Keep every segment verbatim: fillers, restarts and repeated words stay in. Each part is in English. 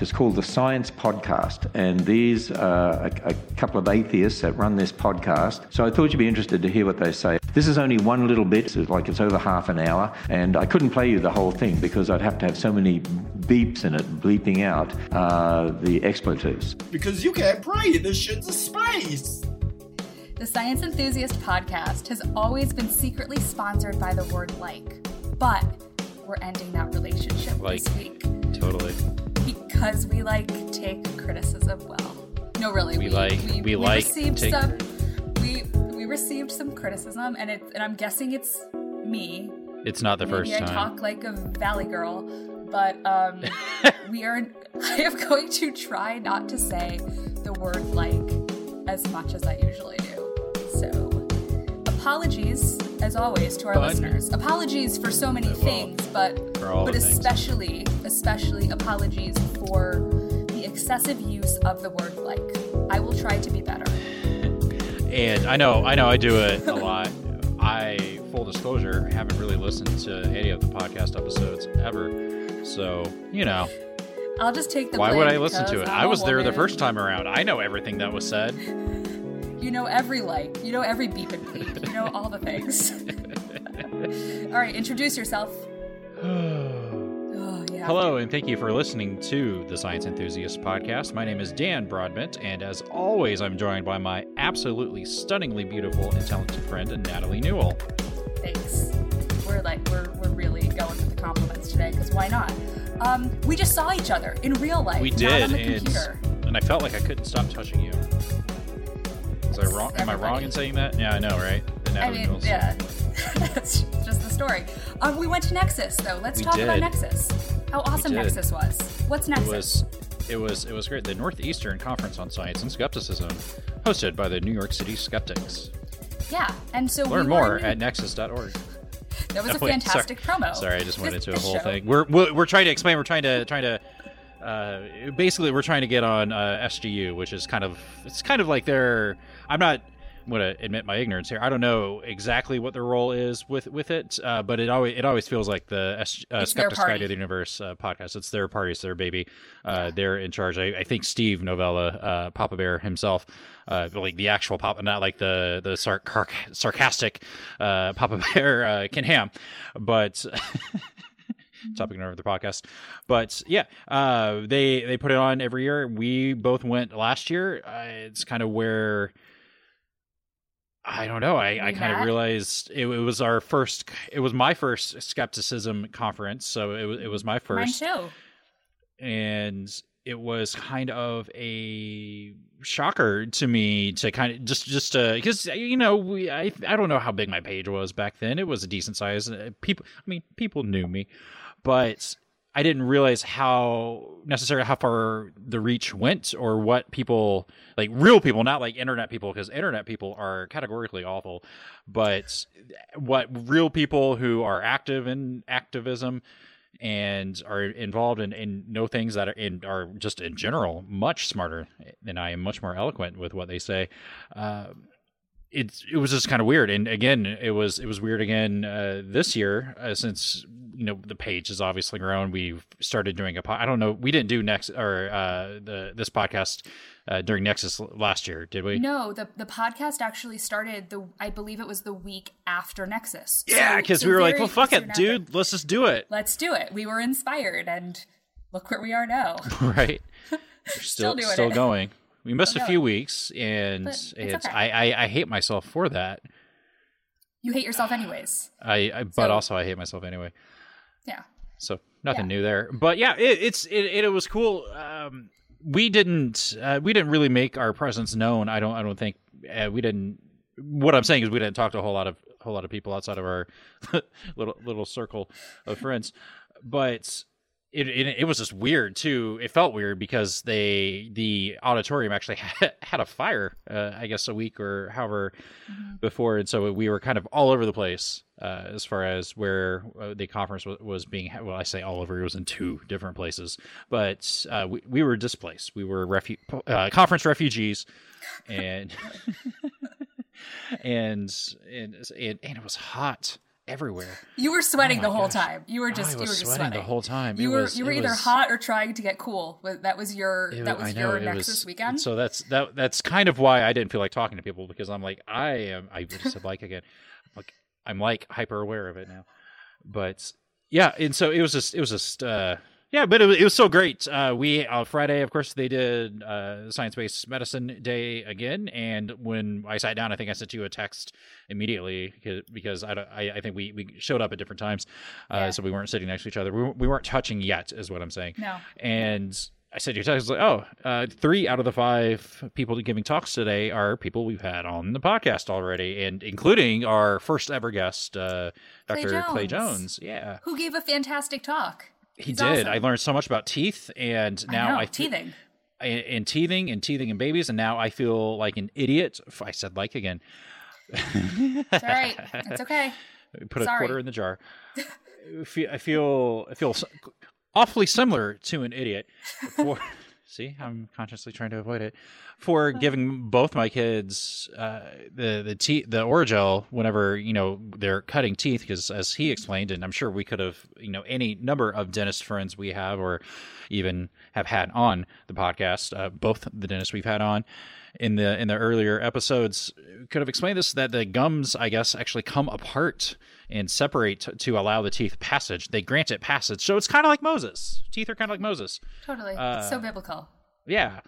which is called The Science Podcast. And these are a, a couple of atheists that run this podcast. So I thought you'd be interested to hear what they say. This is only one little bit, so it's like it's over half an hour. And I couldn't play you the whole thing because I'd have to have so many beeps in it, bleeping out uh, the expletives. Because you can't pray, this shit's a space. The Science Enthusiast Podcast has always been secretly sponsored by the word like, but we're ending that relationship like, this week. Totally. Because we like take criticism well. No, really. We, we like we, we, we like received take... some we we received some criticism, and it and I'm guessing it's me. It's not the Maybe first I time. I talk like a valley girl, but um, we are. I am going to try not to say the word like as much as I usually do. So, apologies, as always, to our but, listeners. Apologies for so many well, things, but but especially, things. especially apologies for the excessive use of the word like. I will try to be better. And I know, I know, I do it a lot. I, full disclosure, haven't really listened to any of the podcast episodes ever. So, you know. I'll just take the Why would I listen to it? I was there the first time around. I know everything that was said. You know every like, you know every beep and bleep, you know all the things. All right, introduce yourself. Oh, yeah. Hello, and thank you for listening to the Science Enthusiast Podcast. My name is Dan Broadbent, and as always, I'm joined by my absolutely stunningly beautiful and talented friend, Natalie Newell. Thanks. We're like, we're we're really going for the compliments today, because why not? Um, we just saw each other in real life. We did, not on the computer. And I felt like I couldn't stop touching you. I wrong? Am I wrong in saying that? Yeah, I know, right? I mean, rules. Yeah. That's just the story. Um, we went to Nexus, though. Let's we talk did. about Nexus. How awesome Nexus was. What's Nexus? It was, it was it was great. The Northeastern Conference on Science and Skepticism, hosted by the New York City Skeptics. Yeah, and so learn we more new... at nexus dot org. That was no, a wait, fantastic sorry. promo. Sorry, I just went this, into a whole show. thing. We're, we're we're trying to explain. We're trying to trying to. Uh, basically, we're trying to get on uh, S G U, which is kind of it's kind of like their. I'm not I'm gonna admit my ignorance here. I don't know exactly what their role is with with it, uh, but it always it always feels like the S, uh, Skeptic's Guide to the Universe uh, podcast. It's their party, it's their baby. Uh, yeah. They're in charge. I, I think Steve Novella, uh, Papa Bear himself, uh, like the actual Papa, not like the the sar- car- sarcastic uh, Papa Bear, uh, Ken Ham, but. Topic number of the podcast, but yeah, uh, they they put it on every year. We both went last year. Uh, it's kind of where I don't know. I, I kind of realized it, it was our first. It was my first skepticism conference, so it was it was my first. Mine too. And it was kind of a shocker to me to kind of just just because uh, you know we I I don't know how big my page was back then. It was a decent size. People, I mean, people knew me. But I didn't realize how necessarily how far the reach went or what people, like real people, not like internet people, because internet people are categorically awful, but what real people who are active in activism and are involved in, in know things that are, in, are just in general much smarter than I am, much more eloquent with what they say. Uh, It it was just kind of weird, and again, it was it was weird again uh, this year uh, since you know the page has obviously grown. We've started doing a po- I don't know we didn't do next or uh, the this podcast uh, during Nexus last year, did we? No, the the podcast actually started the I believe it was the week after Nexus. Yeah, because so, so we were like, well, fuck it, dude, let's just do it. Let's do it. We were inspired, and look where we are now. Right, we're still still, doing still it. going. We missed oh, no. a few weeks, and it's, it's okay. I, I, I hate myself for that. You hate yourself anyways. I, I but so, also I hate myself anyway. Yeah. So nothing yeah. new there, but yeah, it, it's it, it it was cool. Um, we didn't uh, we didn't really make our presence known. I don't I don't think uh, we didn't. What I'm saying is we didn't talk to a whole lot of a whole lot of people outside of our little little circle of friends, but. It, it it was just weird too. It felt weird because they the auditorium actually had, had a fire, uh, I guess a week or however mm-hmm. before, and so we were kind of all over the place uh, as far as where uh, the conference was, was being. Well, I say all over; it was in two different places, but uh, we we were displaced. We were refu- uh, conference refugees, and, and and and and it was hot. everywhere. You were sweating oh the whole gosh. time. You were just, oh, I was you were sweating just sweating the whole time. You it were, was, you were either was, hot or trying to get cool. That was your, it, that was know, your next this weekend. So that's that. That's kind of why I didn't feel like talking to people, because I'm like, I am. I just said like again, like I'm like hyper aware of it now. But yeah, and so it was just, it was just. Uh, Yeah, but it was, it was so great. Uh, we on uh, Friday, of course, they did uh, Science-Based Medicine Day again. And when I sat down, I think I sent you a text immediately because I, I, I think we, we showed up at different times. Uh, yeah. So we weren't sitting next to each other. We, we weren't touching yet is what I'm saying. No. And I sent you a text. I was like, oh, uh, three out of the five people giving talks today are people we've had on the podcast already, and including our first ever guest, uh, Doctor Clay Jones. Clay Jones. Yeah. Who gave a fantastic talk. He it's did. Awesome. I learned so much about teeth, and now I, know, I th- teething, and, and teething, and teething in babies, and now I feel like an idiot. I said like again. It's all right. It's okay. Put Sorry. a quarter in the jar. I feel. I feel. I feel awfully similar to an idiot. For, see, I'm consciously trying to avoid it. For giving both my kids uh, the the te- the Oragel whenever, you know, they're cutting teeth, because as he explained, and I'm sure we could have, you know, any number of dentist friends we have or even have had on the podcast, uh, both the dentists we've had on in the in the earlier episodes could have explained this, that the gums, I guess, actually come apart and separate t- to allow the teeth passage. They grant it passage. So it's kind of like Moses. Teeth are kind of like Moses. Totally. Uh, it's so biblical. Yeah.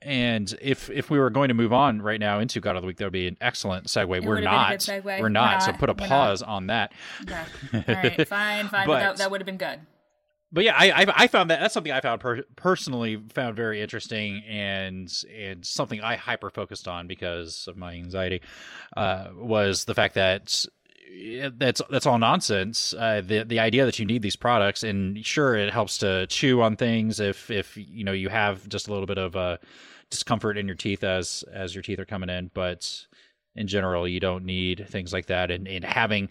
And if if we were going to move on right now into God of the Week, that would be an excellent segue. We're not, segue. we're not. We're not. So put a we're pause not. on that. Okay. All right. Fine. Fine. but, that, that would have been good. But yeah, I I, I found that that's something I found per- personally found very interesting, and and something I hyper focused on because of my anxiety uh, was the fact that. That's that's all nonsense. Uh, the the idea that you need these products, and sure, it helps to chew on things if if you know you have just a little bit of uh, discomfort in your teeth as as your teeth are coming in. But in general, you don't need things like that. And, and having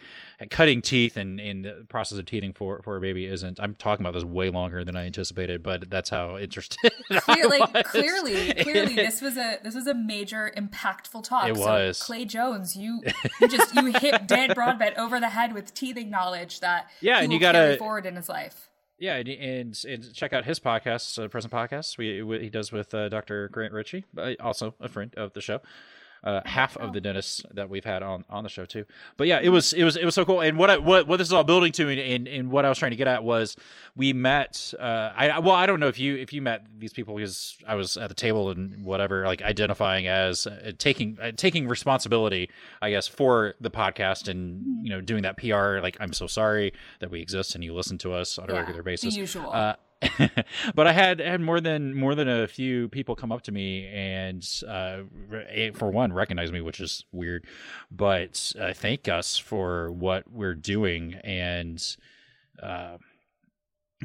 cutting teeth and, and the process of teething for for a baby isn't. I'm talking about this way longer than I anticipated, but that's how interested. Clear, like, I was. Clearly, clearly, this was a this was a major impactful talk. It was. So, Clay Jones, you, you just you hit Dan Broadbent over the head with teething knowledge that yeah, he and will you gotta, carry forward in his life. Yeah, and, and and check out his podcast, uh, Present Podcast. We, we he does with uh, Doctor Grant Ritchie, also a friend of the show. Uh, half of the dentists that we've had on, on the show too, but yeah, it was it was it was so cool. And what I, what what this is all building to, and, and, and what I was trying to get at was we met. Uh, I well, I don't know if you if you met these people because I was at the table and whatever, like identifying as uh, taking uh, taking responsibility, I guess, for the podcast and you know doing that P R. Like I'm so sorry that we exist and you listen to us on a yeah, regular basis. The usual. Uh, but I had had more than more than a few people come up to me and, uh, for one, recognize me, which is weird, but uh, thank us for what we're doing. And uh,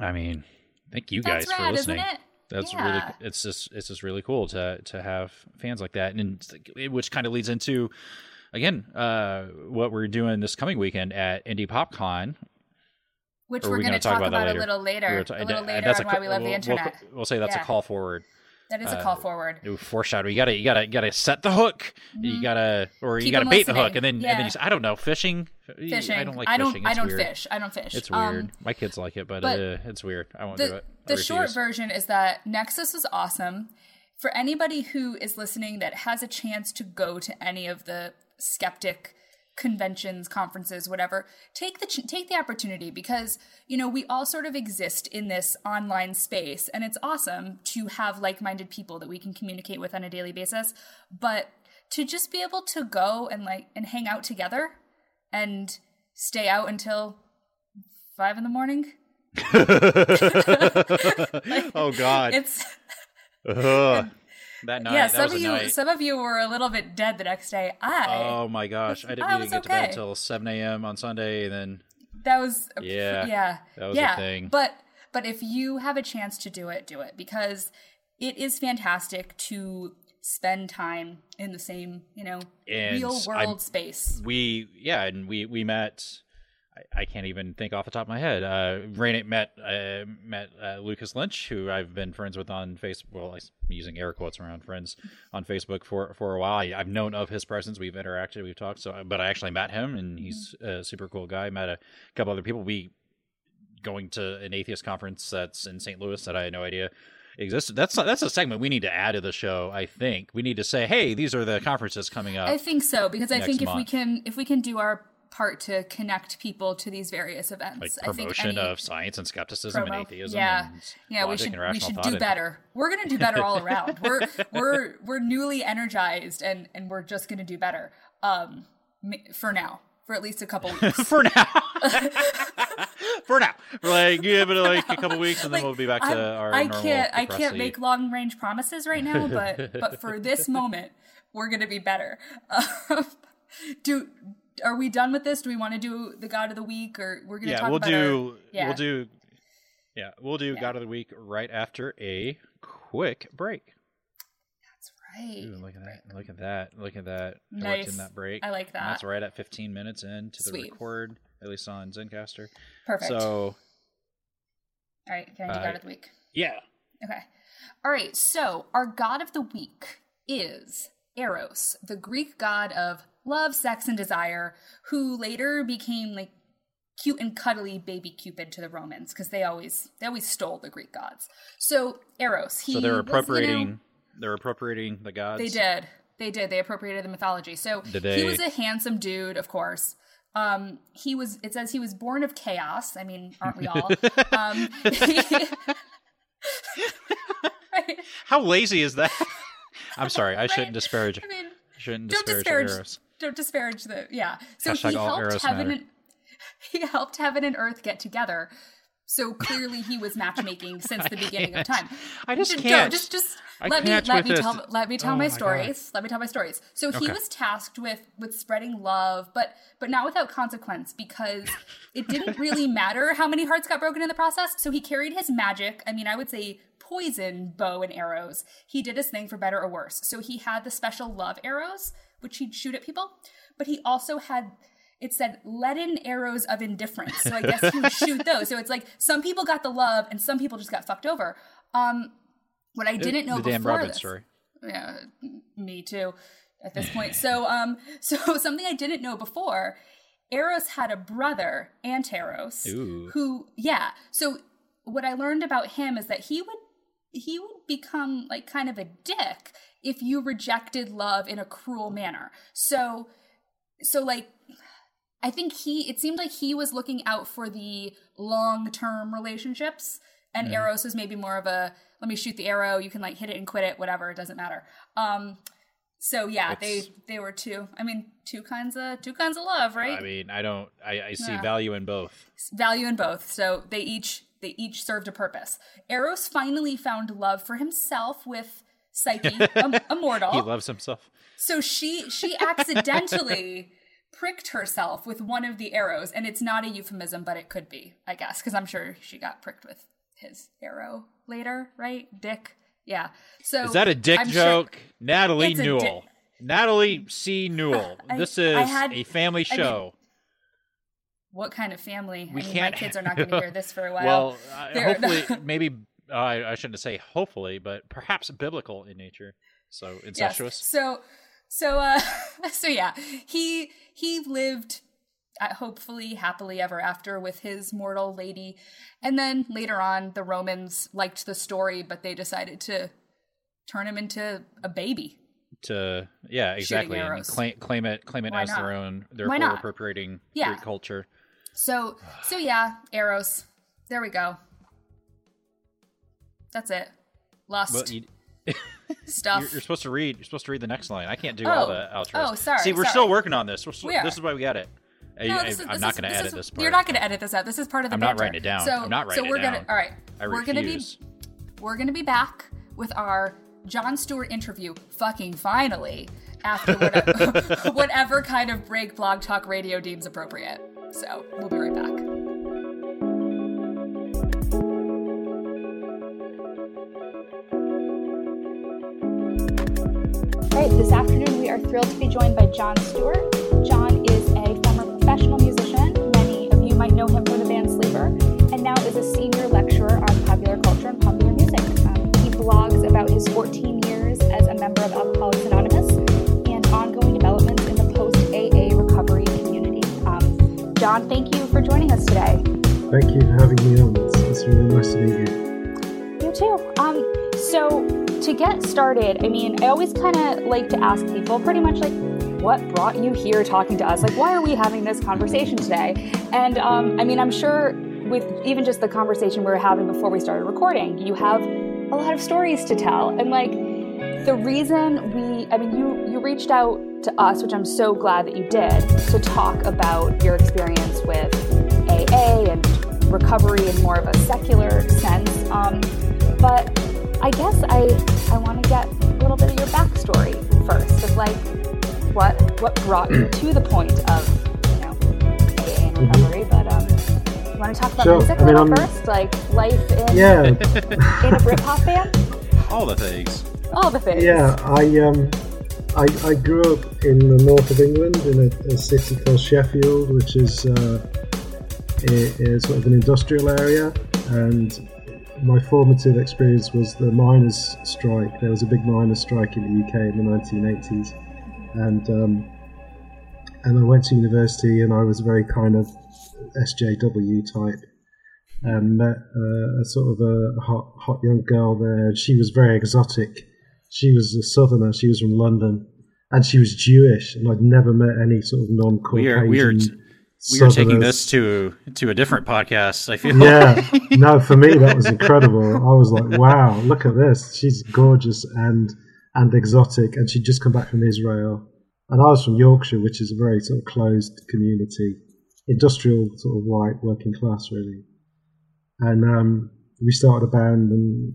I mean, thank you guys That's rad, for listening. Isn't it? That's yeah. really it's just it's just really cool to to have fans like that, and, and which kind of leads into again uh, what we're doing this coming weekend at Indie PopCon. Which we're we going to talk about, about a little later. T- a little later that's on a, why we love we'll, the internet. We'll, we'll say that's yeah. a call forward. That is a call forward. Uh, foreshadow. You gotta, you gotta, you gotta set the hook. Mm-hmm. You gotta, or Keep you gotta bait listening. the hook, and then, yeah. and then you say, I don't know, fishing. Fishing. I don't like I don't, fishing. It's I don't weird. fish. I don't fish. It's weird. Um, My kids like it, but, but uh, it's weird. I won't the, do it. I the refuse. Short version is that Nexus was awesome. For anybody who is listening that has a chance to go to any of the skeptic conventions, conferences, whatever, take the ch- take the opportunity, because, you know, we all sort of exist in this online space, and it's awesome to have like-minded people that we can communicate with on a daily basis, but to just be able to go and like and hang out together and stay out until five in the morning. like, oh God. It's and, That night, yeah, that some was of you, night. some of you were a little bit dead the next day. I oh my gosh, I didn't I even get okay. to bed until seven a.m. on Sunday, and then that was yeah, yeah, that was yeah. a thing. But but if you have a chance to do it, do it, because it is fantastic to spend time in the same you know and real world I'm, space. We yeah, and we we met. I can't even think off the top of my head. Uh, Rainit met uh, met uh, Lucas Lynch, who I've been friends with on Facebook. Well, I'm using air quotes around friends on Facebook for, for a while. I, I've known of his presence. We've interacted. We've talked. So, but I actually met him, and he's a super cool guy. Met a couple other people. We going to an atheist conference that's in Saint Louis that I had no idea existed. That's not, that's a segment we need to add to the show. I think we need to say, hey, these are the conferences coming up. I think so, because I think if month. we can if we can do our part to connect people to these various events, like promotion I think of science and skepticism promo, and atheism. Yeah, and yeah, we should we should do better. We're gonna do better all around. We're we're we're newly energized, and and we're just gonna do better. Um, for now, for at least a couple weeks. for now, for now, we're like give it like now. a couple weeks, and then like, we'll be back to I'm, our. I normal can't I can't make long range promises right now, but but for this moment, we're gonna be better. Um, do. Are we done with this? Do we want to do the God of the Week, or we're going to yeah, talk we'll about do, our, yeah. we'll do, yeah, we'll do yeah. God of the Week right after a quick break. That's right. Ooh, look at break. that. Look at that. Look at that. Nice. That break. I like that. And that's right at fifteen minutes into the Sweet. record, at least on Zencastr. Perfect. So, all right. Can I do uh, God of the Week? Yeah. Okay. All right. So our God of the Week is Eros, the Greek god of love, sex, and desire, who later became like cute and cuddly baby Cupid to the Romans, because they always they always stole the Greek gods. So Eros, he so they're appropriating was, you know, they're appropriating the gods. They did, they did, they appropriated the mythology. So did they... he was a handsome dude, of course. Um, he was. It says he was born of chaos. I mean, aren't we all? um, right. How lazy is that? I'm sorry, I right? shouldn't disparage. I mean, shouldn't don't disparage, disparage Eros. Don't disparage the, yeah. So Hashtag he helped heaven and, he helped heaven and earth get together. So clearly he was matchmaking since the beginning of time. I just can't. No, just just I let me let me, tell, let me tell oh my, my stories. God. Let me tell my stories. So okay. he was tasked with with spreading love, but but not without consequence, because it didn't really matter how many hearts got broken in the process. So he carried his magic. I mean, I would say poison, bow, and arrows. He did his thing for better or worse. So he had the special love arrows, which he'd shoot at people, but he also had, it said, leaden arrows of indifference. So I guess he would shoot those. So it's like some people got the love and some people just got fucked over. Um, what I didn't know the before Dan this. Story. Yeah, me too at this point. So, um, so something I didn't know before, Eros had a brother, Anteros, Ooh. who, yeah. So what I learned about him is that he would he would become like kind of a dick if you rejected love in a cruel manner. So, so like, I think he, it seemed like he was looking out for the long-term relationships, and mm. Eros was maybe more of a, let me shoot the arrow. You can like hit it and quit it, whatever. It doesn't matter. Um, so yeah, it's, they, they were two, I mean, two kinds of, two kinds of love, right? I mean, I don't, I, I see yeah. value in both. Value in both. So they each, They each served a purpose. Eros finally found love for himself with Psyche, a, a mortal. He loves himself. So she she accidentally pricked herself with one of the arrows. And it's not a euphemism, but it could be, I guess. Because I'm sure she got pricked with his arrow later, right? Dick. Yeah. So is that a dick I'm joke? Sure Natalie Newell. Di- Natalie C. Newell. I, this is had, a family show. I mean, what kind of family? We I mean, can't, my kids are not going to hear this for a while. Well, uh, hopefully, maybe, uh, I shouldn't say hopefully, but perhaps biblical in nature. So incestuous. Yes. So, so, uh, so yeah, he, he lived at hopefully happily ever after with his mortal lady. And then later on, the Romans liked the story, but they decided to turn him into a baby. To yeah, exactly. And claim, claim it, claim it Why as not? their own. They're appropriating yeah. Greek culture. So, so yeah, Eros. There we go. That's it. Lust you, stuff. You're, you're supposed to read. You're supposed to read the next line. I can't do oh. all the outros. Oh, sorry. See, we're sorry. still working on this. We're still, we this is why we got it. No, I, this is, I'm this not going to edit is, this part. You're not going to edit this out. This is part of the. I'm banter. not writing it down. So, I'm not writing so we're it down. Gonna, all right, I we're going to be. We're going to be back with our Jon Stewart interview. Fucking finally, after whatever, whatever kind of break Blog Talk Radio deems appropriate. So we'll be right back. All right, this afternoon we are thrilled to be joined by Jon Stewart. Jon is a former professional musician. Many of you know him for the band Sleeper, and now is a senior lecturer on popular culture and popular music. Um, he blogs about his fourteen years as a member of Alcoholics Anonymous and ongoing developments in the post-A A recovery community. Um, John, thank you for joining us today. Thank you for having me on. It's, it's really nice to meet you. You too. Um, so to get started, I mean, I always kind of like to ask people pretty much like, what brought you here talking to us? Like, why are we having this conversation today? And um, I mean, I'm sure with even just the conversation we were having before we started recording, you have a lot of stories to tell. And like, the reason we, I mean, you, you reached out to us, which I'm so glad that you did, to talk about your experience with A A and recovery in more of a secular sense. Um, but I guess I, I want to get a little bit of your backstory first of like, What what brought you to the point of, you know, A A and recovery? Mm-hmm. But um, you want to talk about sure. music a I mean, little I'm... first, like life in yeah. in a Britpop band? All the things. All the things. Yeah, I um, I, I grew up in the north of England in a, a city called Sheffield, which is uh, a, a sort of an industrial area, and my formative experience was the miners' strike. There was a big miners' strike in the U K in the nineteen eighties. And um, and I went to university, and I was very kind of S J W type, and met uh, a sort of a hot, hot young girl there. She was very exotic. She was a southerner. She was from London, and she was Jewish. And I'd never met any sort of non-Caucasian. We are, we are, we are taking this to to a different podcast, I feel. Yeah, no, for me that was incredible. I was like, wow, look at this. She's gorgeous and. and exotic, and she'd just come back from Israel, and I was from Yorkshire, which is a very sort of closed community, industrial sort of white working class really. And um, we started a band and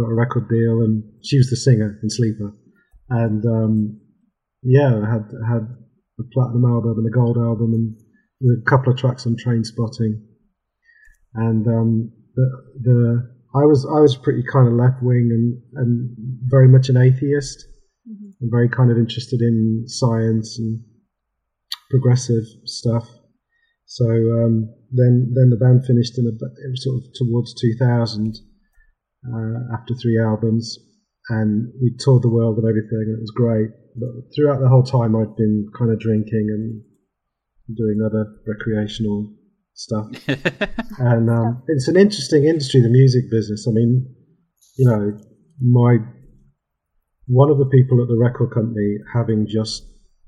got a record deal, and she was the singer in Sleeper, and um, yeah, I had had a platinum album and a gold album, and with a couple of tracks on Trainspotting, and um, the the. I was I was pretty kind of left wing and, and very much an atheist, mm-hmm. and very kind of interested in science and progressive stuff. So um, then then the band finished in a it was sort of towards two thousand uh, after three albums, and we toured the world and everything, and it was great. But throughout the whole time, I'd been kind of drinking and doing other recreational stuff. And um, it's an interesting industry, the music business. I mean, you know, my one of the people at the record company, having just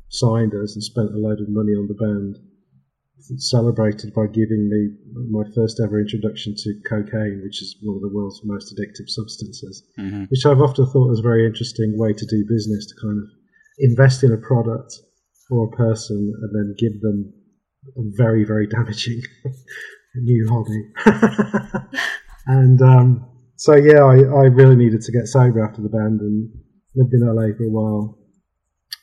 signed us and spent a load of money on the band, celebrated by giving me my first ever introduction to cocaine, which is one of the world's most addictive substances, mm-hmm. which I've often thought was a very interesting way to do business, to kind of invest in a product or a person and then give them a very, very damaging new hobby. And um, so, yeah, I, I really needed to get sober after the band, and lived in L A for a while.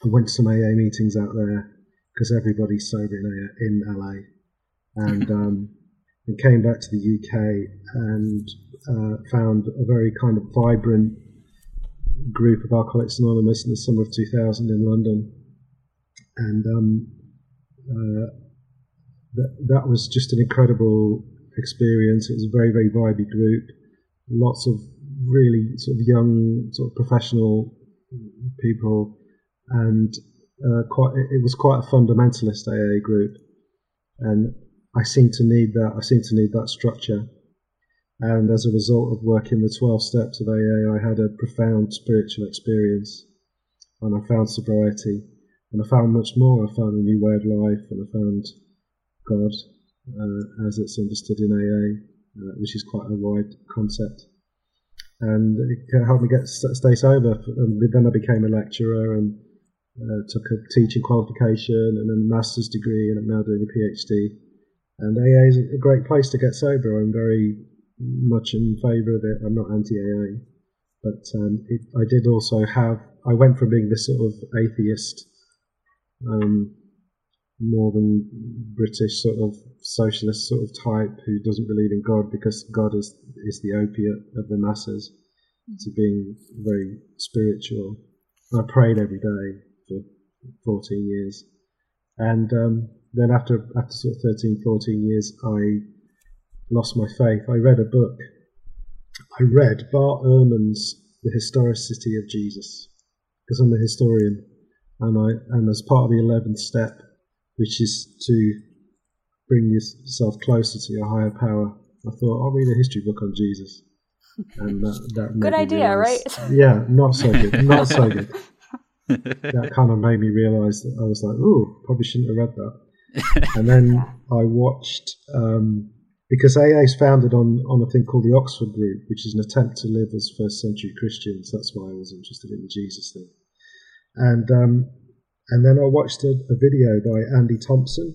I went to some A A meetings out there because everybody's sober in, A A, in L A, and um, and came back to the U K and uh, found a very kind of vibrant group of Alcoholics Anonymous in the summer of two thousand in London. And um, uh, That, that was just an incredible experience. It was a very, very vibey group. Lots of really sort of young, sort of professional people, and uh, quite. It was quite a fundamentalist A A group, and I seemed to need that. I seemed to need that structure, and as a result of working the twelve steps of A A, I had a profound spiritual experience, and I found sobriety, and I found much more. I found a new way of life, and I found God, uh, as it's understood in A A, uh, which is quite a wide concept, and it helped me get stay sober. And then I became a lecturer and uh, took a teaching qualification and a master's degree, and I'm now doing a PhD. And A A is a great place to get sober. I'm very much in favour of it. I'm not anti-A A, but um, it, I did also have. I went from being this sort of atheist. Um, Northern British sort of socialist sort of type who doesn't believe in God because God is is the opiate of the masses, to being very spiritual. I prayed every day for fourteen years, and um, then after after sort of thirteen, fourteen years, I lost my faith. I read a book. I read Bart Ehrman's The Historicity of Jesus, because I'm a historian, and I and as part of the eleventh step, which is to bring yourself closer to your higher power, I thought, I'll read a history book on Jesus. And that, that made good idea, realize, right? Yeah, not so good, not so good. That kind of made me realise that I was like, ooh, probably shouldn't have read that. And then I watched, um, because A A is founded on, on a thing called the Oxford Group, which is an attempt to live as first century Christians. That's why I was interested in the Jesus thing. And um, and then I watched a, a video by Andy Thompson,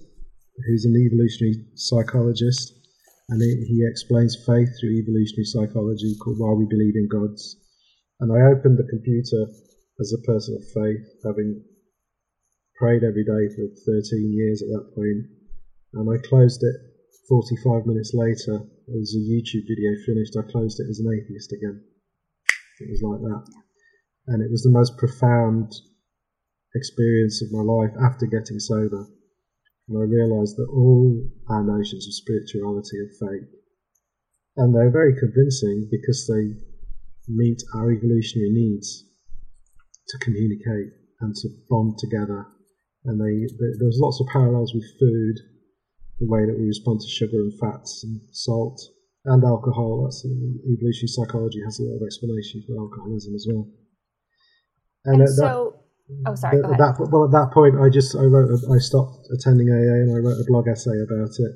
who's an evolutionary psychologist, and he, he explains faith through evolutionary psychology, called Why We Believe in Gods. And I opened the computer as a person of faith, having prayed every day for thirteen years at that point, and I closed it forty-five minutes later. It was a YouTube video finished. I closed it as an atheist again. It was like that. And it was the most profound experience of my life after getting sober. And I realised that all our notions of spirituality are fake. And they're very convincing because they meet our evolutionary needs to communicate and to bond together. And they, they, there's lots of parallels with food, the way that we respond to sugar and fats and salt and alcohol. That's, evolutionary psychology has a lot of explanation for alcoholism as well. And, and so... That, Oh, sorry. At that, well, at that point, I just I wrote a, I stopped attending A A and I wrote a blog essay about it,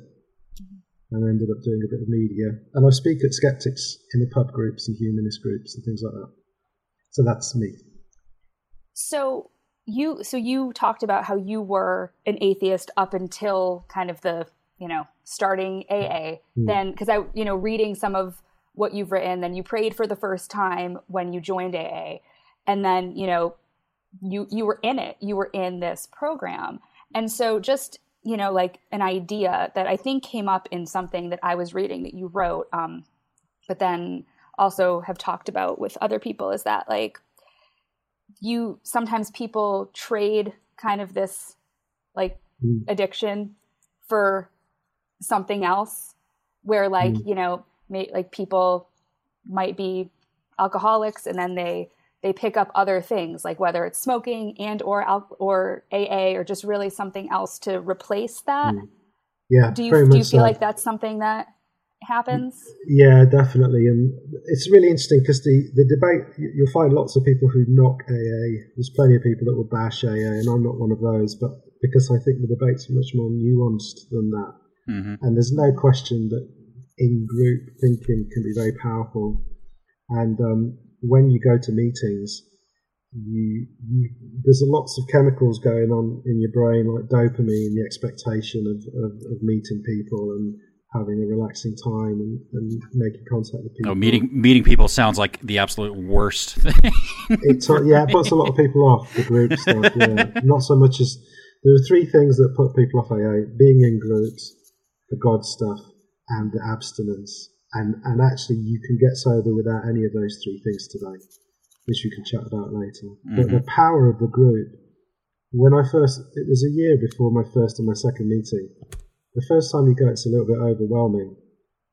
mm-hmm. and ended up doing a bit of media. And I speak at skeptics in the pub groups and humanist groups and things like that. So that's me. So you so you talked about how you were an atheist up until kind of the you know starting A A. Mm-hmm. Then because I you know reading some of what you've written, then you prayed for the first time when you joined A A, and then you know. You you were in it. You were in this program. And so just, you know, like an idea that I think came up in something that I was reading that you wrote, um, but then also have talked about with other people is that like you sometimes people trade kind of this like mm. addiction for something else where like, mm. you know, may, like people might be alcoholics and then they they pick up other things, like whether it's smoking and or al- or A A or just really something else to replace that. Yeah. Do you do you feel so. like that's something that happens? Yeah, definitely. And it's really interesting because the, the debate, you'll find lots of people who knock A A. There's plenty of people that will bash A A, and I'm not one of those, but because I think the debate's much more nuanced than that. Mm-hmm. And there's no question that in-group thinking can be very powerful. And um when you go to meetings, you, you there's lots of chemicals going on in your brain, like dopamine, the expectation of, of, of meeting people and having a relaxing time and, and making contact with people. Oh, meeting meeting people sounds like the absolute worst thing. It, yeah, it puts a lot of people off, the group stuff, yeah. Not so much as... There are three things that put people off A A. Being in groups, the God stuff, and the abstinence. And and actually, you can get sober without any of those three things today, which we can chat about later. Mm-hmm. But the power of the group, when I first, it was a year before my first and my second meeting. The first time you go, it's a little bit overwhelming.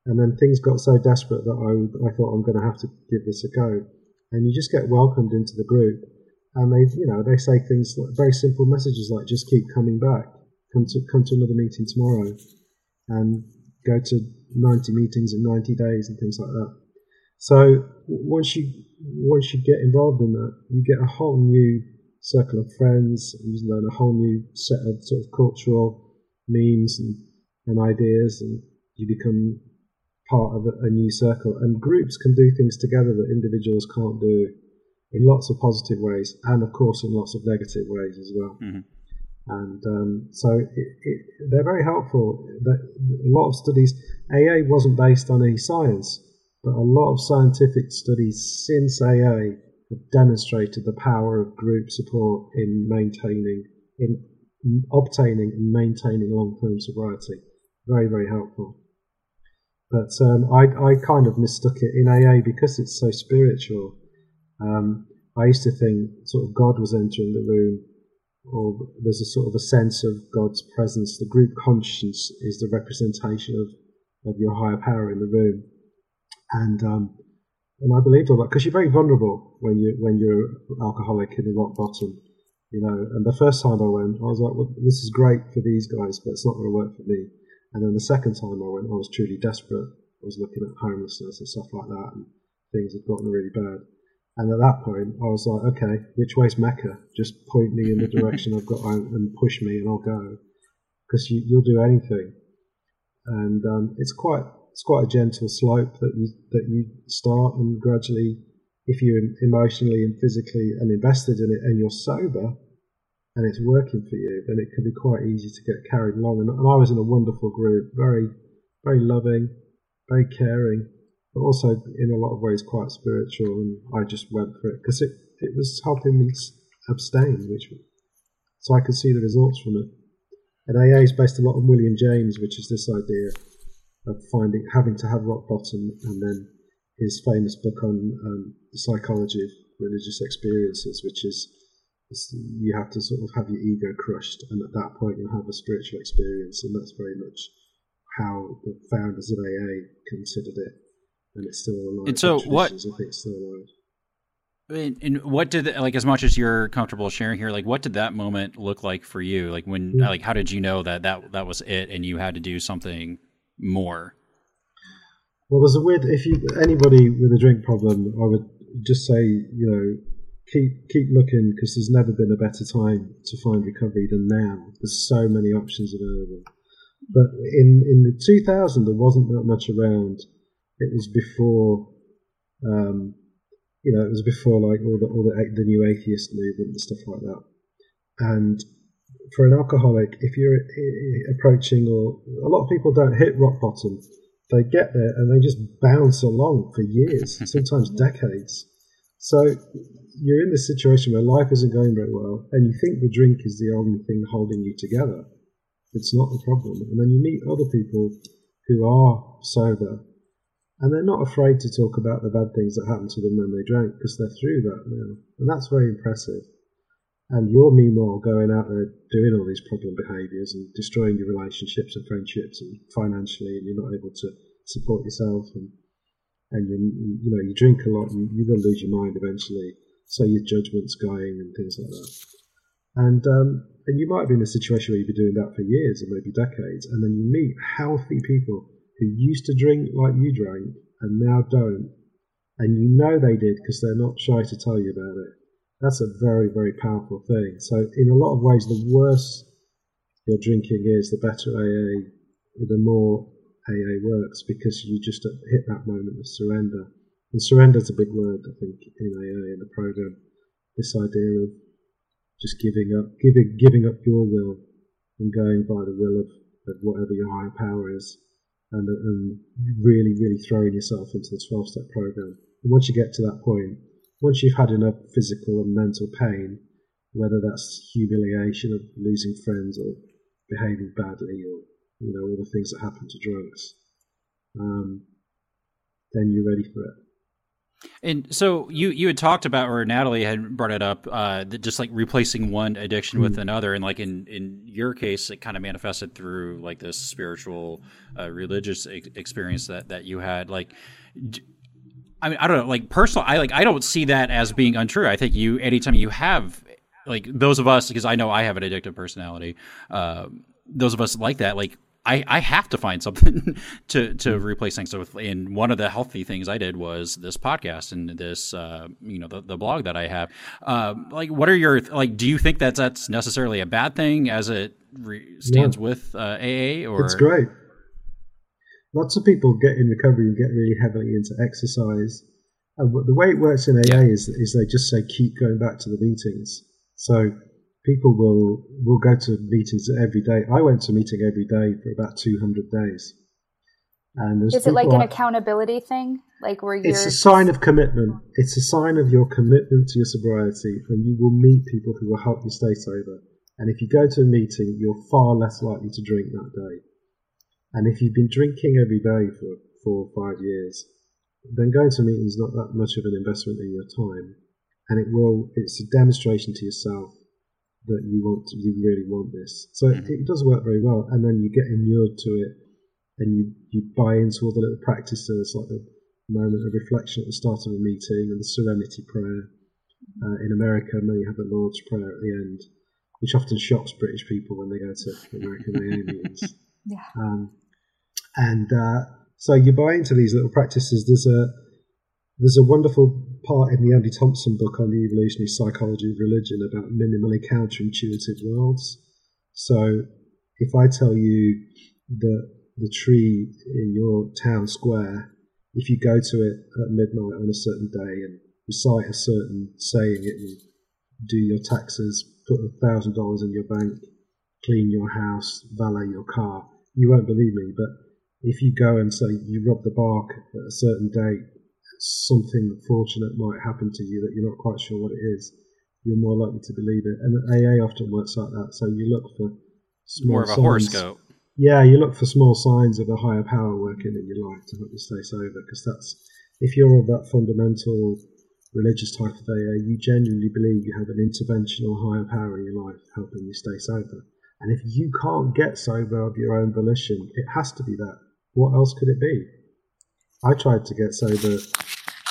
And then things got so desperate that I, I thought, I'm going to have to give this a go. And you just get welcomed into the group. And they, you know, they say things, like very simple messages like, just keep coming back. Come to, come to another meeting tomorrow. And go to ninety meetings in ninety days and things like that. So once you once you get involved in that, you get a whole new circle of friends, and you learn a whole new set of sort of cultural memes and, and ideas, and you become part of a, a new circle. And groups can do things together that individuals can't do in lots of positive ways, and of course in lots of negative ways as well. Mm-hmm. And um, so it, it, they're very helpful. A lot of studies, A A wasn't based on any science, but a lot of scientific studies since A A have demonstrated the power of group support in maintaining, in obtaining and maintaining long-term sobriety. Very, very helpful. But um, I, I kind of mistook it in A A because it's so spiritual. Um, I used to think sort of God was entering the room or there's a sort of a sense of God's presence. The group conscience is the representation of, of your higher power in the room. And um, and I believed all that, because you're very vulnerable when, you, when you're alcoholic in the rock bottom. You know, and the first time I went, I was like, well, this is great for these guys, but it's not going to work for me. And then the second time I went, I was truly desperate. I was looking at homelessness and stuff like that, and things had gotten really bad. And at that point, I was like, okay, which way's Mecca? Just point me in the direction I've got and push me, and I'll go. Because you, you'll do anything. And um, it's quite it's quite a gentle slope that you, that you start, and gradually, if you're emotionally and physically and invested in it, and you're sober and it's working for you, then it can be quite easy to get carried along. And, and I was in a wonderful group, very, very loving, very caring, but also in a lot of ways quite spiritual. And I just went for it because it, it was helping me abstain, which so I could see the results from it. And A A is based a lot on William James, which is this idea of finding, having to have rock bottom, and then his famous book on um, the psychology of religious experiences, which is, is you have to sort of have your ego crushed, and at that point you'll have a spiritual experience. And that's very much how the founders of A A considered it, and it's still alive. And so what, I think it's still alive. And, and what did, like, as much as you're comfortable sharing here, like, what did that moment look like for you? Like, when, mm-hmm. like, how did you know that, that that was it and you had to do something more? Well, there's a weird, if you, anybody with a drink problem, I would just say, you know, keep keep looking, because there's never been a better time to find recovery than now. There's so many options available. But in, in the two thousand, there wasn't that much around. It was before, um, you know, it was before like all the all the, the new atheist movement and stuff like that. And for an alcoholic, if you're approaching, or a lot of people don't hit rock bottom. They get there and they just bounce along for years, sometimes decades. So you're in this situation where life isn't going very well, and you think the drink is the only thing holding you together. It's not the problem. And then you meet other people who are sober, and they're not afraid to talk about the bad things that happened to them when they drank, because they're through that now. And that's very impressive. And you're meanwhile going out there doing all these problem behaviours and destroying your relationships and friendships and financially, and you're not able to support yourself, and and you, you know, you drink a lot and you're going to lose your mind eventually. So your judgment's going and things like that. And um, and you might be in a situation where you've been doing that for years or maybe decades, and then you meet healthy people who used to drink like you drank and now don't, and you know they did because they're not shy to tell you about it. That's a very, very powerful thing. So in a lot of ways, the worse your drinking is, the better A A, the more A A works, because you just hit that moment of surrender. And surrender is a big word, I think, in A A, in the program. This idea of just giving up, giving giving up your will and going by the will of, of whatever your higher power is, and, and really, really throwing yourself into the twelve-step program. And once you get to that point, once you've had enough physical and mental pain, whether that's humiliation of losing friends or behaving badly, or, you know, all the things that happen to drunks, um, then you're ready for it. And so you, you had talked about, or Natalie had brought it up, uh, that just like replacing one addiction mm. with another. And like in, in your case, it kind of manifested through like this spiritual, uh, religious ex- experience that, that you had. Like, d- I mean, I don't know, like personal, I like, I don't see that as being untrue. I think you, anytime you have, like those of us, because I know I have an addictive personality, uh, those of us like that, like I, I have to find something to, to replace things. So, with, and one of the healthy things I did was this podcast and this, uh, you know, the, the blog that I have. Uh, like, what are your, like, do you think that that's necessarily a bad thing as it re- stands yeah. with uh, A A? Or? It's great. Lots of people get in recovery and get really heavily into exercise. And the way it works in A A is, is they just say, keep going back to the meetings. So people will, will go to meetings every day. I went to a meeting every day for about two hundred days. And is it like an I, accountability thing? Like where you're It's a sign of commitment. It's a sign of your commitment to your sobriety. And you will meet people who will help you stay sober. And if you go to a meeting, you're far less likely to drink that day. And if you've been drinking every day for four or five years, then going to meetings is not that much of an investment in your time. And it will, it's a demonstration to yourself that you want to, you really want this. So mm-hmm. it, it does work very well, and then you get inured to it, and you, you buy into all the little practices, like the moment of reflection at the start of a meeting and the serenity prayer. Uh, in America, many have the Lord's Prayer at the end, which often shocks British people when they go to American A A meetings. Yeah. Um, and uh, so you buy into these little practices. There's a there's a wonderful part in the Andy Thompson book on the evolutionary psychology of religion about minimally counterintuitive worlds. So if I tell you that the tree in your town square, if you go to it at midnight on a certain day and recite a certain saying, it will do your taxes, put a thousand dollars in your bank, clean your house, valet your car. You won't believe me, but if you go and say you rob the bark at a certain date, something fortunate might happen to you that you're not quite sure what it is, you're more likely to believe it. And A A often works like that. So you look for small more of signs. A horoscope. Yeah, you look for small signs of a higher power working in your life to help you stay sober, because that's, if you're of that fundamental religious type of A A, you genuinely believe you have an interventional higher power in your life helping you stay sober. And if you can't get sober of your own volition, it has to be that. What else could it be? I tried to get sober,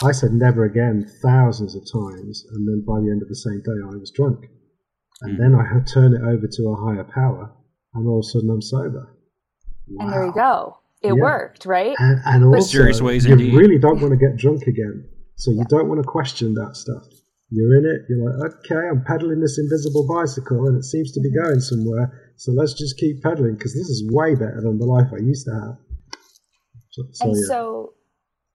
I said never again thousands of times, and then by the end of the same day I was drunk. And then I had turned it over to a higher power, and all of a sudden I'm sober. Wow. And there you go. It yeah. worked, right? And, and also, ways you indeed. really don't want to get drunk again. So you yeah. don't want to question that stuff. You're in it. You're like, okay, I'm pedaling this invisible bicycle and it seems to be going somewhere. So let's just keep pedaling because this is way better than the life I used to have. So, so, and yeah. so,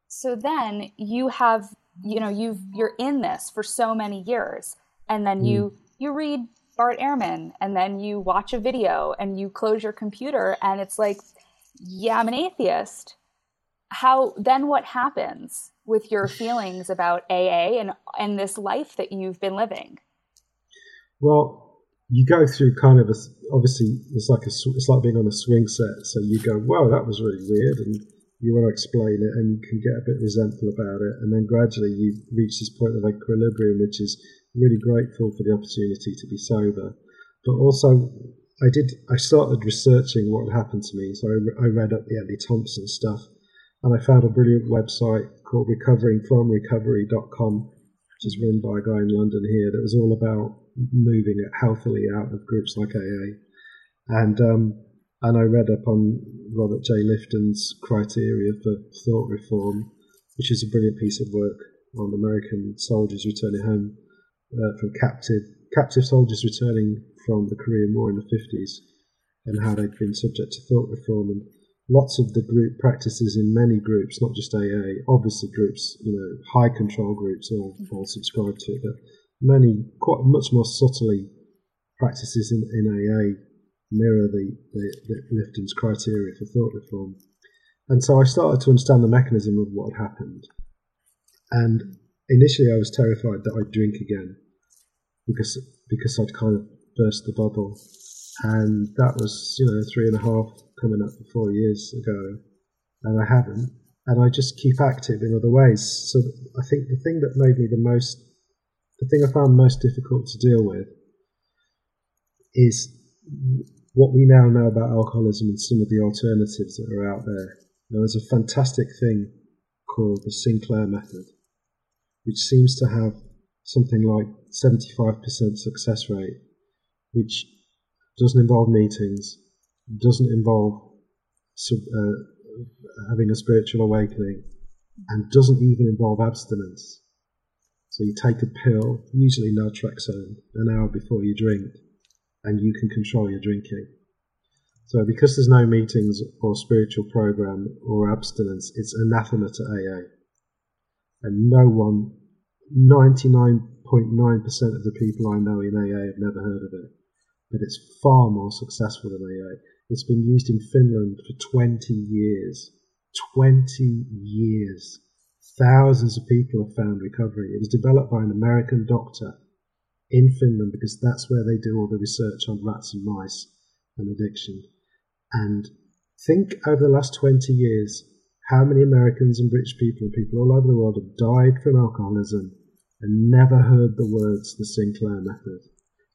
so then you have, you know, you've, you're in this for so many years, and then mm. you, you read Bart Ehrman, and then you watch a video and you close your computer and it's like, yeah, I'm an atheist. How, then what happens with your feelings about A A and, and this life that you've been living? Well, you go through kind of a, obviously it's like a, it's like being on a swing set. So you go, wow, that was really weird, and you want to explain it, and you can get a bit resentful about it, and then gradually you reach this point of equilibrium, which is really grateful for the opportunity to be sober. But also, I did I started researching what had happened to me, so I, I read up the Andy Thompson stuff. And I found a brilliant website called recovering from recovery dot com, which is run by a guy in London here, that was all about moving it healthily out of groups like A A. And um, and I read up on Robert J. Lifton's criteria for thought reform, which is a brilliant piece of work on American soldiers returning home uh, from captive, captive soldiers returning from the Korean War in the fifties, and how they'd been subject to thought reform. And lots of the group practices in many groups, not just A A, obviously groups, you know, high control groups all, all subscribe to it, but many, quite much more subtly, practices in, in A A mirror the, the, the Lifton's criteria for thought reform. And so I started to understand the mechanism of what had happened. And initially I was terrified that I'd drink again because because I'd kind of burst the bubble. And that was, you know, three and a half coming up for four years ago, and I haven't. And I just keep active in other ways. So I think the thing that made me the most, the thing I found most difficult to deal with is what we now know about alcoholism and some of the alternatives that are out there. There is a fantastic thing called the Sinclair Method, which seems to have something like seventy-five percent success rate, which doesn't involve meetings, doesn't involve uh, having a spiritual awakening, and doesn't even involve abstinence. So you take a pill, usually naltrexone, an hour before you drink, and you can control your drinking. So because there's no meetings or spiritual program or abstinence, it's anathema to A A. And no one, ninety-nine point nine percent of the people I know in A A have never heard of it. But it's far more successful than A A. It's been used in Finland for twenty years. twenty years. Thousands of people have found recovery. It was developed by an American doctor in Finland because that's where they do all the research on rats and mice and addiction. And think over the last twenty years how many Americans and British people and people all over the world have died from alcoholism and never heard the words the Sinclair Method.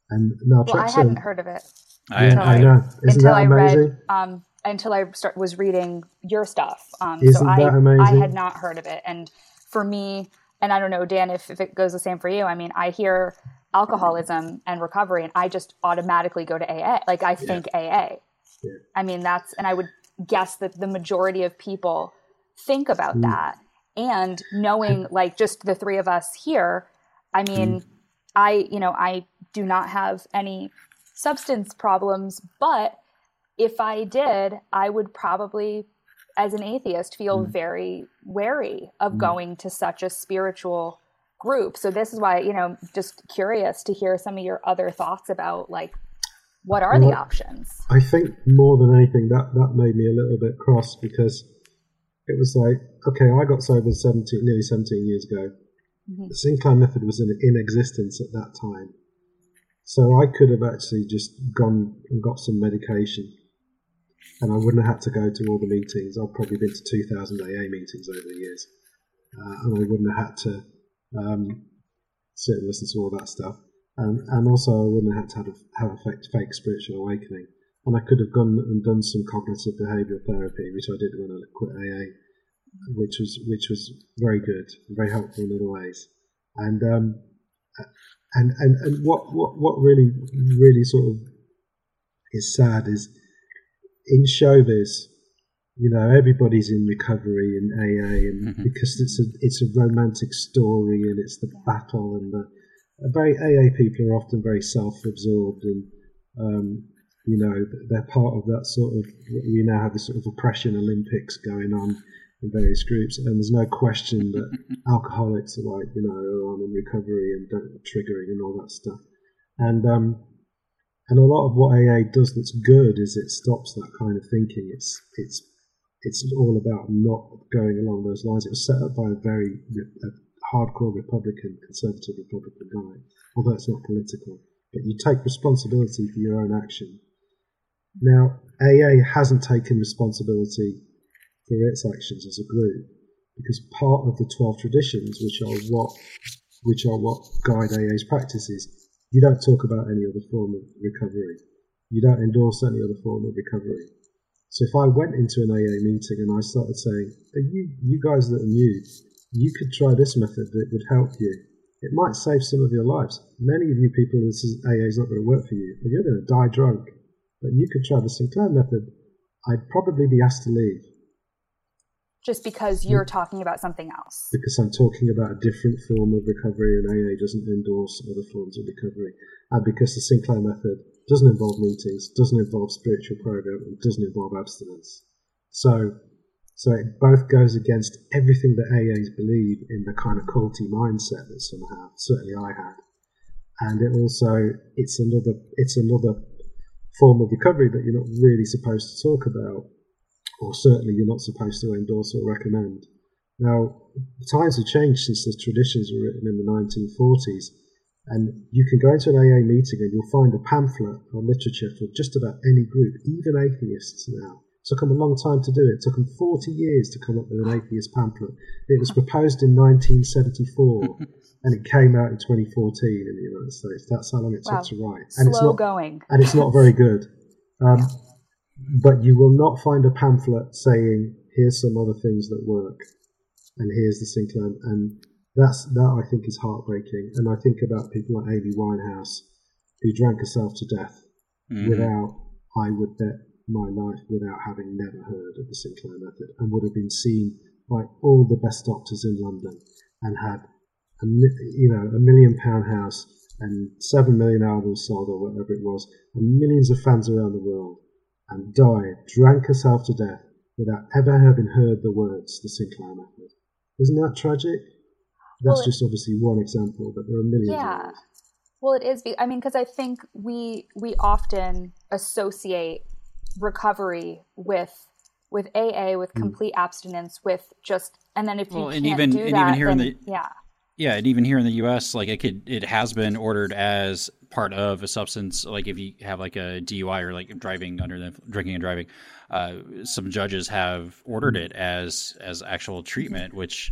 and naltrexone. Well, I hadn't heard of it. I, until I know. Isn't until that amazing? I read, um, until I start, was reading your stuff. Um, Isn't so I, that amazing? I had not heard of it. And for me, and I don't know, Dan, if, if it goes the same for you, I mean, I hear alcoholism and recovery, and I just automatically go to A A. Like, I think yeah. A A. Yeah. I mean, that's, and I would guess that the majority of people think about mm. that. And knowing, like, just the three of us here, I mean, mm. I, you know, I do not have any substance problems, but if I did, I would probably, as an atheist, feel mm. very wary of mm. going to such a spiritual group. So this is why, you know, just curious to hear some of your other thoughts about, like, what are well, the options? I think more than anything, that, that made me a little bit cross, because it was like, okay, I got sober seventeen, nearly seventeen years ago. Mm-hmm. The Sinclair Method was in, in existence at that time. So I could have actually just gone and got some medication, and I wouldn't have had to go to all the meetings. I've probably been to two thousand A A meetings over the years, uh, and I wouldn't have had to um, sit and listen to all that stuff. And, and also I wouldn't have had to have, have a fake, fake spiritual awakening. And I could have gone and done some cognitive behavioural therapy, which I did when I quit A A, which was which was very good, very helpful in other ways. And um, and and and what, what what really really sort of is sad is in showbiz, you know, everybody's in recovery and A A, and mm-hmm. because it's a it's a romantic story, and it's the battle, and the very A A people are often very self-absorbed, and um, you know, they're part of that sort of, we now have this sort of oppression Olympics going on in various groups, and there's no question that alcoholics are like, you know, oh, I'm in recovery and don't triggering and all that stuff. And um, and a lot of what A A does that's good is it stops that kind of thinking. It's it's it's all about not going along those lines. It was set up by a very a hardcore Republican, conservative Republican guy, although it's not political. But you take responsibility for your own action. Now, A A hasn't taken responsibility for its actions as a group, because part of the twelve traditions, which are what which are what guide A A's practices, you don't talk about any other form of recovery. You don't endorse any other form of recovery. So if I went into an A A meeting and I started saying, are you, you guys that are new, you could try this method, that would help you. It might save some of your lives. Many of you people, this is, A A is not going to work for you, but you're going to die drunk. But you could try the Sinclair Method. I'd probably be asked to leave. Just because you're talking about something else. Because I'm talking about a different form of recovery, and A A doesn't endorse other forms of recovery. And because the Sinclair Method doesn't involve meetings, doesn't involve spiritual program, and doesn't involve abstinence. So, so it both goes against everything that A As believe in, the kind of culty mindset that some have, certainly I had. And it also, it's another, it's another form of recovery that you're not really supposed to talk about, or certainly you're not supposed to endorse or recommend. Now, times have changed since the traditions were written in the nineteen forties, and you can go into an A A meeting and you'll find a pamphlet or literature for just about any group, even atheists now. It took them a long time to do it. It took them forty years to come up with an atheist pamphlet. It was proposed in nineteen seventy-four, and it came out in twenty fourteen in the United States. That's how long it wow. took to write. And Slow it's not, going. And it's not very good. Um, yeah. But you will not find a pamphlet saying, here's some other things that work, and here's the Sinclair. And that's that, I think, is heartbreaking. And I think about people like Amy Winehouse, who drank herself to death mm-hmm. without, I would bet my life, without having never heard of the Sinclair Method, and would have been seen by all the best doctors in London, and had a, you know, a million pound house and seven million albums sold or whatever it was, and millions of fans around the world, and died, drank herself to death without ever having heard the words, the Sinclair Method. Isn't that tragic? That's well, just obviously one example, but there are millions yeah. of them. Well, it is. I mean, because I think we we often associate recovery with with A A, with complete mm. abstinence, with just, and then if you well, can't and even, do and that, even here then, in the, yeah. Yeah, and even here in the U S, like it could, it has been ordered as part of a substance. Like if you have like a D U I or like driving under the drinking and driving, uh, some judges have ordered it as as actual treatment. Which,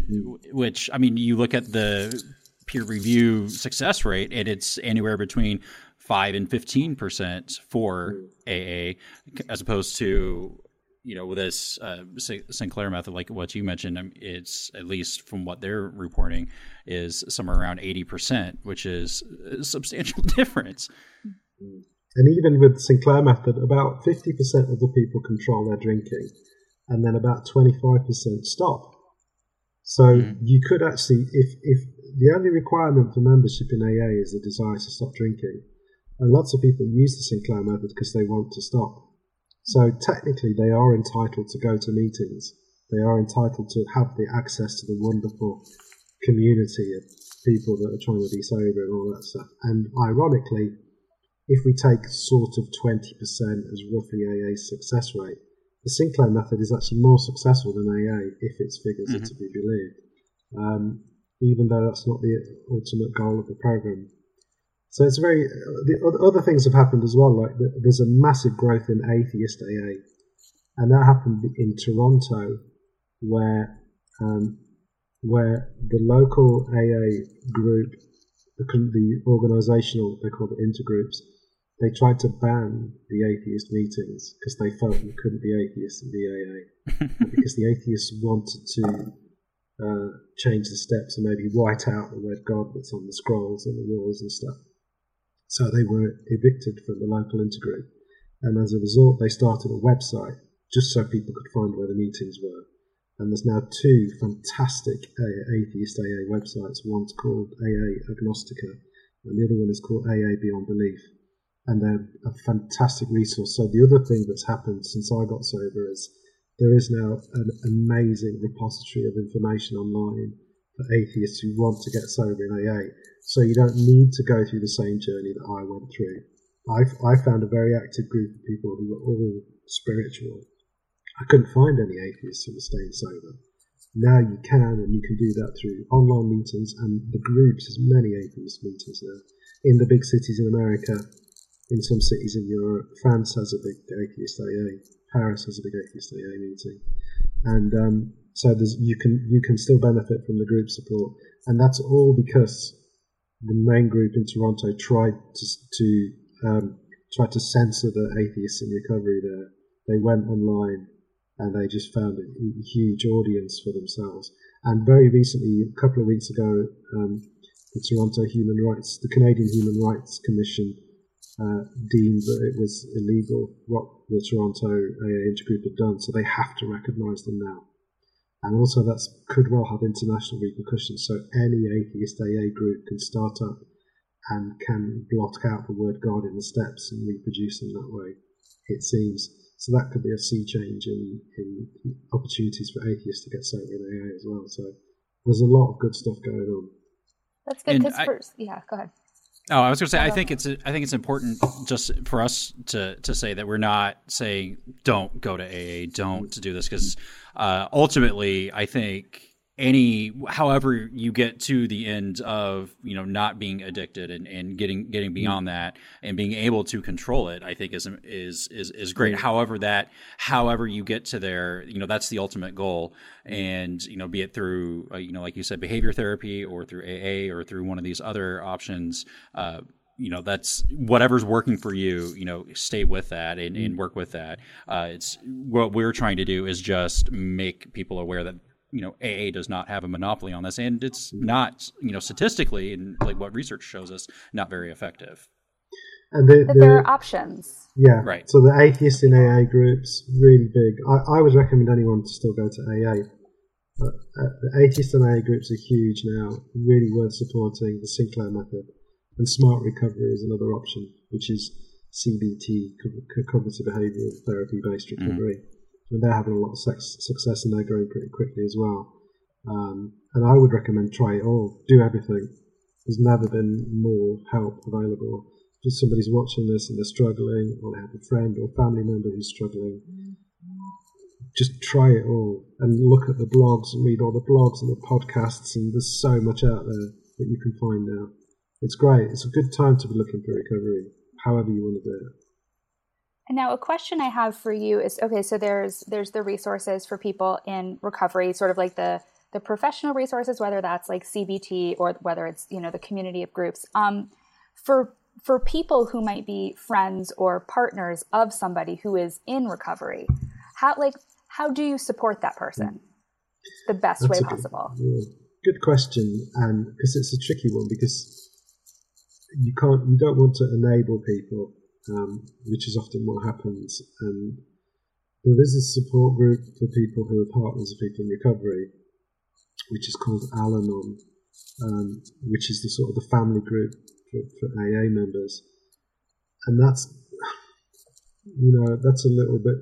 which I mean, you look at the peer review success rate, and it's anywhere between five and fifteen percent for A A, as opposed to, you know, with this uh, Sinclair method, like what you mentioned, it's, at least from what they're reporting, is somewhere around eighty percent, which is a substantial difference. And even with Sinclair method, about fifty percent of the people control their drinking, and then about twenty-five percent stop. So mm-hmm. you could actually, if if the only requirement for membership in A A is the desire to stop drinking, and lots of people use the Sinclair method because they want to stop. So technically they are entitled to go to meetings. They are entitled to have the access to the wonderful community of people that are trying to be sober and all that stuff. And ironically, if we take sort of twenty percent as roughly A A's success rate, the Sinclair method is actually more successful than A A if its figures mm-hmm. are to be believed, um, even though that's not the ultimate goal of the program. So it's very. The other things have happened as well. Like there's a massive growth in atheist A A, and that happened in Toronto, where um, where the local A A group, the, the organisational, they call it intergroups. They tried to ban the atheist meetings because they felt you couldn't be atheist in the A A, because the atheists wanted to uh, change the steps and maybe white out the word God that's on the scrolls and the walls and stuff. So they were evicted from the local intergroup. And as a result, they started a website just so people could find where the meetings were. And there's now two fantastic atheist A A websites. One's called A A Agnostica, and the other one is called A A Beyond Belief. And they're a fantastic resource. So the other thing that's happened since I got sober is there is now an amazing repository of information online for atheists who want to get sober in A A. So you don't need to go through the same journey that I went through. I I found a very active group of people who were all spiritual. I couldn't find any atheists who were staying sober. Now you can, and you can do that through online meetings and the groups. There's many atheist meetings now in the big cities in America. In some cities in Europe, France has a big atheist A A, Paris has a big atheist A A meeting, and um, so there's, you can you can still benefit from the group support, and that's all because the main group in Toronto tried to to um, tried to censor the atheists in recovery. There, they went online, and they just found a huge audience for themselves. And very recently, a couple of weeks ago, um, the Toronto Human Rights, the Canadian Human Rights Commission. Uh, deemed that it was illegal what the Toronto A A intergroup had done, so they have to recognise them now. And also that could well have international repercussions, so any atheist A A group can start up and can block out the word God in the steps and reproduce in that way, it seems. So that could be a sea change in, in opportunities for atheists to get sober in A A as well. So there's a lot of good stuff going on. That's good, because first, yeah, go ahead. Oh, I was going to say, I think it's I think it's important just for us to, to say that we're not saying don't go to A A, don't do this, because uh, ultimately, I think any, however you get to the end of, you know, not being addicted and, and getting getting beyond that and being able to control it, I think is is is is great. However that, however you get to there, you know, that's the ultimate goal. And, you know, be it through, uh, you know, like you said, behavior therapy or through A A or through one of these other options, uh, you know, that's whatever's working for you, you know, stay with that and, and work with that. Uh, it's what we're trying to do is just make people aware that, you know, A A does not have a monopoly on this, and it's not, you know, statistically, and like what research shows us, not very effective. And the, but the, there are options. Yeah, right. So the atheists in A A groups, really big. I, I would recommend anyone to still go to A A. But, uh, the atheists in A A groups are huge now, really worth supporting. The Sinclair method and SMART recovery is another option, which is C B T, cognitive behavioral therapy-based recovery. Mm-hmm. And they're having a lot of success, and they're growing pretty quickly as well. Um, and I would recommend try it all. Do everything. There's never been more help available. If somebody's watching this and they're struggling, or they have a friend or family member who's struggling, just try it all and look at the blogs and read all the blogs and the podcasts, and there's so much out there that you can find now. It's great. It's a good time to be looking for recovery, however you want to do it. And now a question I have for you is, okay, so there's there's the resources for people in recovery, sort of like the, the professional resources, whether that's like C B T or whether it's, you know, the community of groups. Um, for for people who might be friends or partners of somebody who is in recovery, how, like, how do you support that person the best That's way good, possible? Good question, and because it's a tricky one, because you can't, you don't want to enable people, um, which is often what happens. And there is a support group for people who are partners of people in recovery, which is called Al-Anon, um, which is the sort of the family group for, for A A members. And that's, you know, that's a little bit,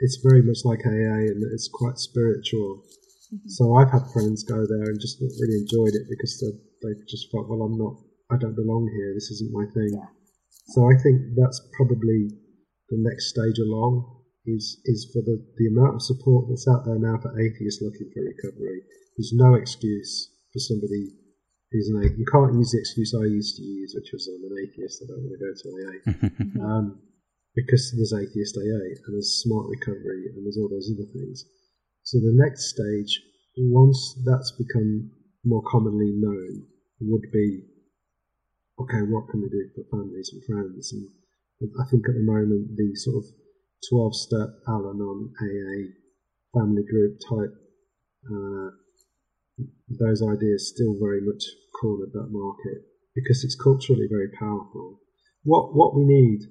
it's very much like A A in that it's quite spiritual. Mm-hmm. So I've had friends go there and just not really enjoyed it because they they've just felt, well, I'm not, I don't belong here. This isn't my thing. Yeah. So I think that's probably the next stage along. Is is for the, the amount of support that's out there now for atheists looking for recovery. There's no excuse for somebody who's an atheist. You can't use the excuse I used to use, which was I'm an atheist, I don't want to go to A A. um, because there's atheist A A, and there's smart recovery, and there's all those other things. So the next stage, once that's become more commonly known, would be, okay, what can we do for families and friends? And I think at the moment, the sort of twelve-step Al-Anon A A family group type, uh, those ideas still very much cornered that market because it's culturally very powerful. What what we need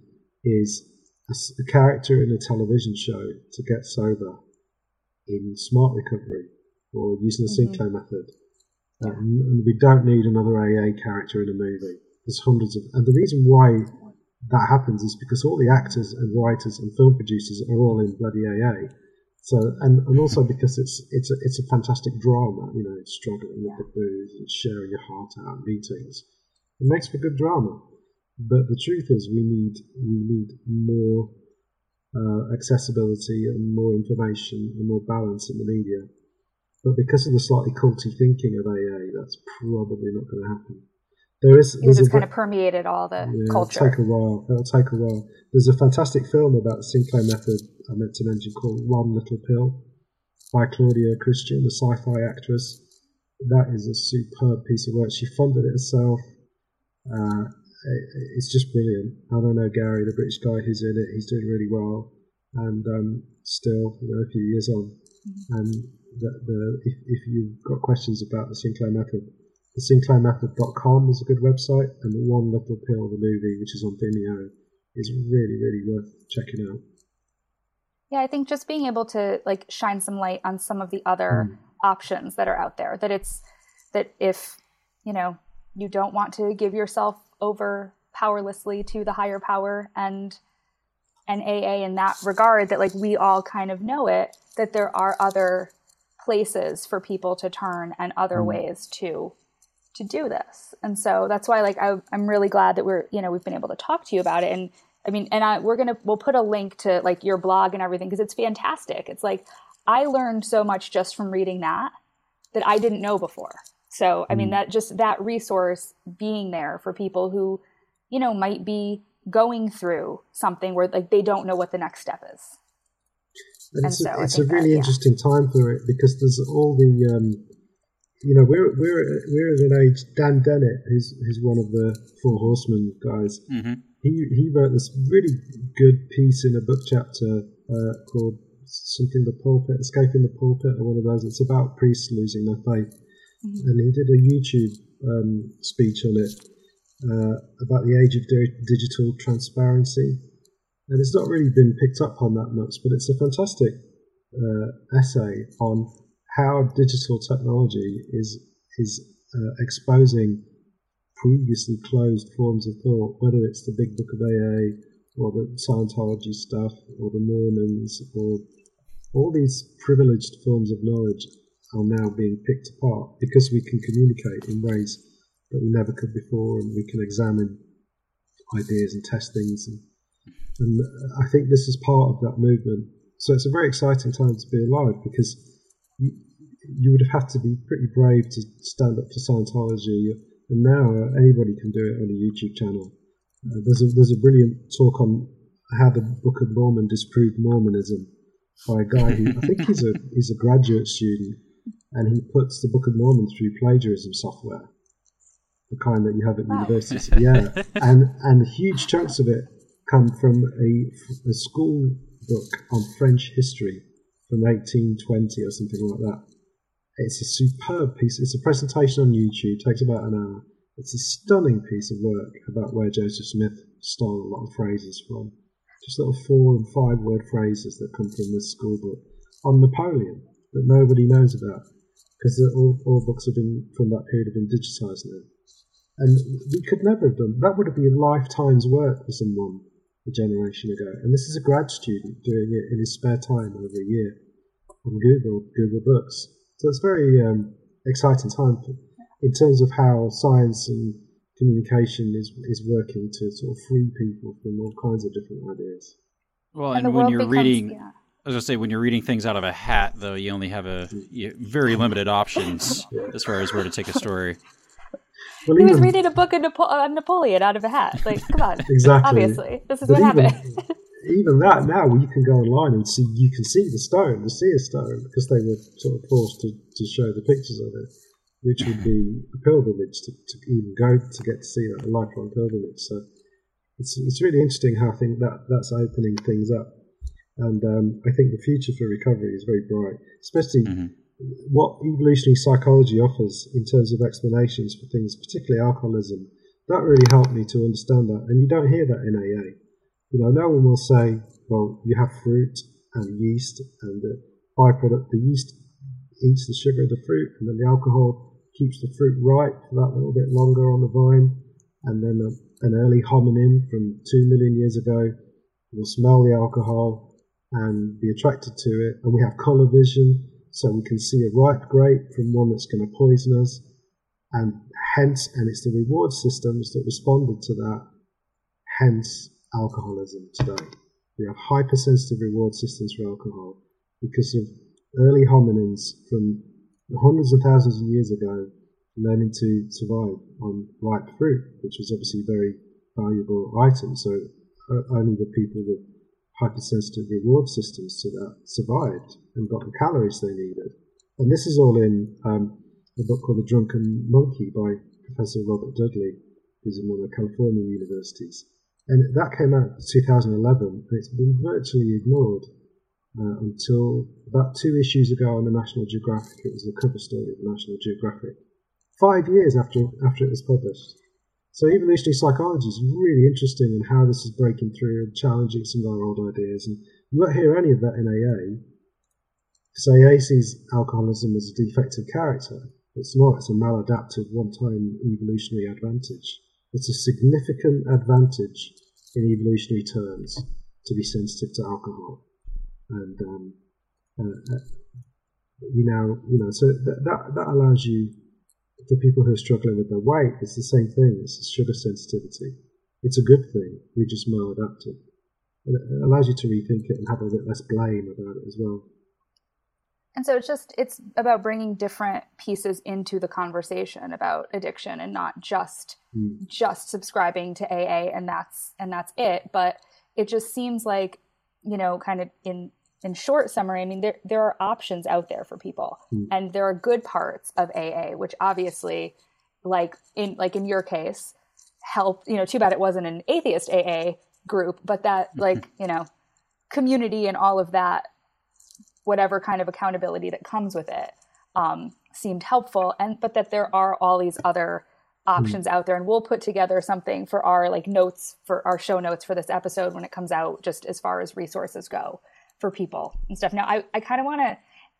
is a, a character in a television show to get sober in smart recovery or using the mm-hmm. Sinclair Method. Um, we don't need another A A character in a movie. There's hundreds of... And the reason why that happens is because all the actors and writers and film producers are all in bloody A A. So and, and also because it's it's a, it's a fantastic drama, you know, struggling with the booze and sharing your heart out in meetings. It makes for good drama, but the truth is we need we need more uh, accessibility and more information and more balance in the media. But because of the slightly culty thinking of A A, that's probably not going to happen. There is, it just kind of permeated all the yeah, culture. It'll take a while. It'll take a while. There's a fantastic film about the Sinclair Method I meant to mention called One Little Pill by Claudia Christian, a sci-fi actress. That is a superb piece of work. She funded it herself. Uh, it, it's just brilliant. I don't know Gary, the British guy who's in it. He's doing really well, and um, still, you know, a few years on. And the, the if, if you've got questions about the Sinclair Method, the Sinclair Method dot com is a good website, and the One Little Pill, the movie, which is on Vimeo, is really, really worth checking out. Yeah, I think just being able to like shine some light on some of the other mm. options that are out there. That it's that if you know you don't want to give yourself over powerlessly to the higher power and and A A in that regard, that like we all kind of know it, that there are other places for people to turn and other mm. ways to. to do this. And so that's why, like, I, I'm really glad that we're, you know, we've been able to talk to you about it. And I mean, and I, we're going to, we'll put a link to like your blog and everything, cause it's fantastic. It's like, I learned so much just from reading that, that I didn't know before. So, I mean, that just that resource being there for people who, you know, might be going through something where like, they don't know what the next step is. And, and it's so a, it's a really that, yeah. interesting time for it, because there's all the, um, you know, we're we're we're at an age. Dan Dennett, who's who's one of the Four Horsemen guys, mm-hmm. he he wrote this really good piece in a book chapter uh, called something the pulpit, escaping the pulpit, or one of those. It's about priests losing their faith, mm-hmm. and he did a YouTube um, speech on it uh, about the age of di- digital transparency, and it's not really been picked up on that much, but it's a fantastic uh, essay on how digital technology is is uh, exposing previously closed forms of thought, whether it's the Big Book of A A or the Scientology stuff or the Mormons, or all these privileged forms of knowledge are now being picked apart because we can communicate in ways that we never could before, and we can examine ideas and test things. And, and I think this is part of that movement. So it's a very exciting time to be alive, because you would have had to be pretty brave to stand up to Scientology, and now anybody can do it on a YouTube channel. Uh, there's a there's a brilliant talk on how the Book of Mormon disproved Mormonism by a guy who I think he's a he's a graduate student, and he puts the Book of Mormon through plagiarism software. the kind that you have at wow. universities. Yeah, and and huge chunks of it come from a, a school book on French history from eighteen twenty or something like that. It's a superb piece. It's a presentation on YouTube. Takes about an hour. It's a stunning piece of work about where Joseph Smith stole a lot of phrases from. Just little four and five word phrases that come from this school book on Napoleon that nobody knows about because all, all books have been from that period have been digitized now. And we could never have done that. Would have been a lifetime's work for someone a generation ago. And this is a grad student doing it in his spare time over a year on Google Google Books. So it's a very um, exciting time for, in terms of how science and communication is is working to sort of free people from all kinds of different ideas. Well, and, and when you're becomes, reading, yeah. as I say, when you're reading things out of a hat, though, you only have a you, very limited options yeah. as far as where to take a story. Well, he even, was reading a book on Napo- uh, Napoleon out of a hat. Like, come on, exactly. Obviously, this is but what even, happened. Even that now, you can go online and see you can see the stone, the seer stone, because they were sort of forced to, to show the pictures of it. Which would be a pilgrimage to, to even go to get to see that, a lifelong pilgrimage. So it's it's really interesting how I think that that's opening things up, and um, I think the future for recovery is very bright, especially mm-hmm. what evolutionary psychology offers in terms of explanations for things, particularly alcoholism. That really helped me to understand that, and you don't hear that in A A. You know, no one will say, "Well, you have fruit and yeast, and the byproduct, the yeast eats the sugar of the fruit, and then the alcohol." Keeps the fruit ripe for that little bit longer on the vine, and then a, an early hominin from two million years ago will smell the alcohol and be attracted to it, and we have colour vision, so we can see a ripe grape from one that's going to poison us, and hence, and it's the reward systems that responded to that, hence alcoholism today. We have hypersensitive reward systems for alcohol because of early hominins from hundreds of thousands of years ago learning to survive on ripe fruit, which was obviously a very valuable item, so only the people with hypersensitive reward systems to that survived and got the calories they needed. And this is all in um, a book called The Drunken Monkey by Professor Robert Dudley, who's in one of the California universities, and that came out in two thousand eleven, and it's been virtually ignored. Uh, until about two issues ago on the National Geographic, it was the cover story of the National Geographic. Five years after after it was published, so evolutionary psychology is really interesting in how this is breaking through and challenging some of our old ideas. And you won't hear any of that in A A, because A A sees alcoholism as a defect of character. It's not; it's a maladaptive one-time evolutionary advantage. It's a significant advantage in evolutionary terms to be sensitive to alcohol. And um, uh, we now, you know, so th- that that allows you, for people who are struggling with their weight, it's the same thing. It's the sugar sensitivity. It's a good thing. We're just maladaptive. And it allows you to rethink it and have a bit less blame about it as well. And so it's just, it's about bringing different pieces into the conversation about addiction and not just mm. just subscribing to A A and that's and that's it. But it just seems like, you know, kind of in, in short summary, I mean, there there are options out there for people, mm. and there are good parts of A A, which obviously, like in like in your case, helped. You know, too bad it wasn't an atheist A A group, but that like you know, community and all of that, whatever kind of accountability that comes with it, um, seemed helpful. And but that there are all these other options mm. out there, and we'll put together something for our like notes for our show notes for this episode when it comes out, just as far as resources go for people and stuff. Now I, I kind of want to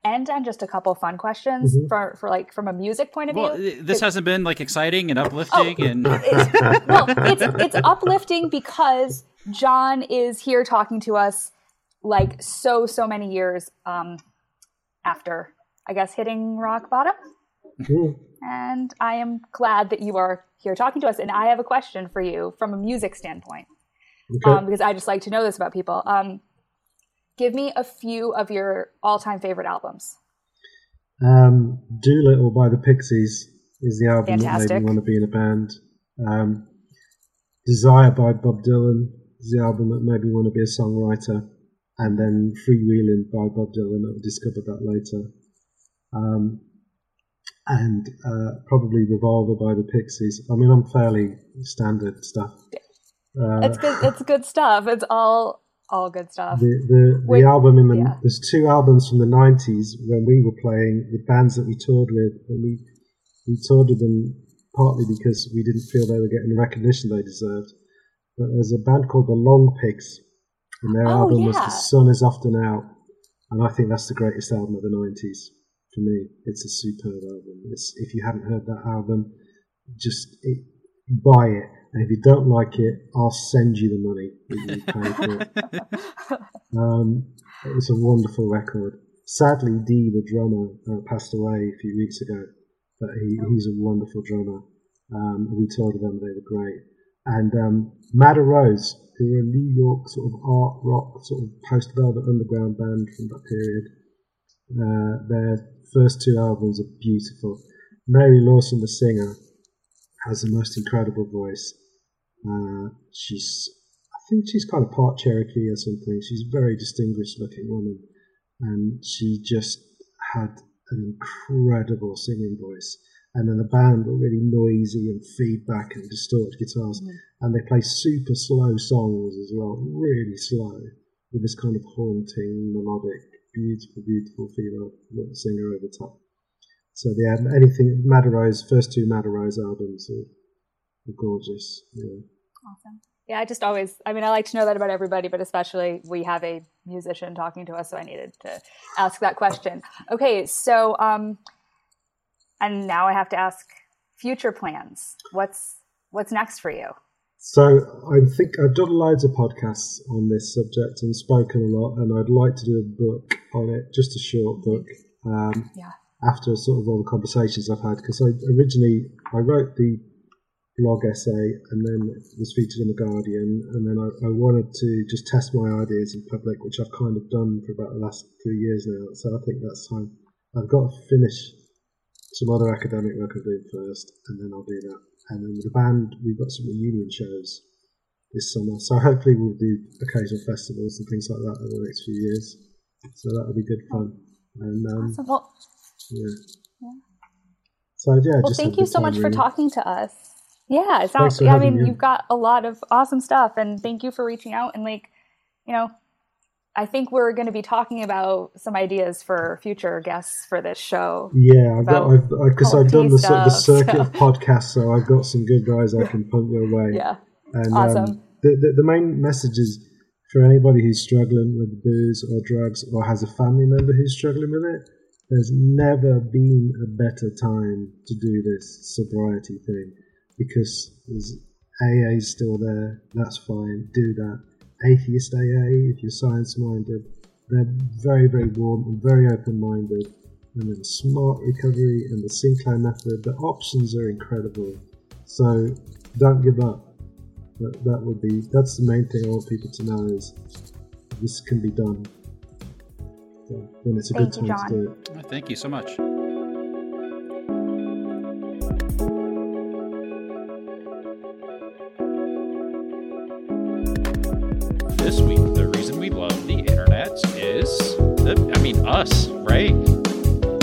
end on just a couple fun questions mm-hmm. for, for like from a music point of well, view. This hasn't been like exciting and uplifting oh, and it's, well it's it's uplifting because John is here talking to us like so so many years um after I guess hitting rock bottom. Cool. And I am glad that you are here talking to us. And I have a question for you from a music standpoint, okay. um, because I just like to know this about people. Um, give me a few of your all-time favorite albums. Um, Doolittle by the Pixies is the album Fantastic. That made me want to be in a band. Um, Desire by Bob Dylan is the album that made me want to be a songwriter. And then Freewheeling by Bob Dylan, I discovered that later. Um, and uh, probably Revolver by the Pixies. I mean, I'm fairly standard stuff. Uh, that's good. That's good stuff. It's all all good stuff. The the, Wait, the album in the yeah. there's two albums from the nineties when we were playing with bands that we toured with, and we we toured with them partly because we didn't feel they were getting the recognition they deserved. But there's a band called the Long Pigs, and their oh, album yeah. was The Sun Is Often Out, and I think that's the greatest album of the nineties for me. It's a superb album. It's, if you haven't heard that album, just it, buy it, and if you don't like it, I'll send you the money that you paid for it. Um, it was a wonderful record. Sadly, Dee, the drummer, uh, passed away a few weeks ago, but he, oh. he's a wonderful drummer. Um, we toured them; they were great. And um, Madder Rose, who were a New York sort of art rock, sort of post-Velvet Underground band from that period. Uh, their first two albums are beautiful. Mary Lawson, the singer, has the most incredible voice. Uh, she's, I think she's kind of part Cherokee or something. She's a very distinguished-looking woman, and she just had an incredible singing voice. And then the band were really noisy and feedback and distorted guitars. Mm. And they play super slow songs as well, really slow, with this kind of haunting, melodic, beautiful, beautiful female singer over top. So they had anything, Madder Rose, first two Madder Rose albums are, are gorgeous. Yeah. Awesome. Yeah, I just always, I mean, I like to know that about everybody, but especially we have a musician talking to us, so I needed to ask that question. Okay, so... Um, And now I have to ask future plans. What's what's next for you? So I think I've done loads of podcasts on this subject and spoken a lot, and I'd like to do a book on it, just a short book, um, yeah. after sort of all the conversations I've had. Because I originally, I wrote the blog essay and then it was featured in The Guardian, and then I, I wanted to just test my ideas in public, which I've kind of done for about the last three years now. So I think that's time. I've got to finish some other academic work I'll do first, and then I'll do that. And then with the band, we've got some reunion shows this summer, so hopefully we'll do occasional festivals and things like that over the next few years. So that'll be good fun. And um, awesome. well, yeah. yeah. So yeah. Well, just thank you so much really. for talking to us. Yeah, it's awesome. Yeah, I mean, you. you've got a lot of awesome stuff, and thank you for reaching out. And like, you know, I think we're going to be talking about some ideas for future guests for this show. Yeah, I've got because I've, I've done the, stuff, the circuit so. of podcasts, so I've got some good guys I can punt your way. Yeah, and, awesome. Um, the, the, the main message is for anybody who's struggling with booze or drugs or has a family member who's struggling with it, there's never been a better time to do this sobriety thing, because there's A A's still there, that's fine, do that. Atheist A A, if you're science-minded, they're very, very warm and very open-minded. And then SMART recovery and the Sinclair Method, the options are incredible. So don't give up. That, that would be, that's the main thing I want people to know, is this can be done. So, then it's a thank good you, time John. to do it. Well, thank you so much. This week, the reason we love the internet is, the, I mean, us, right?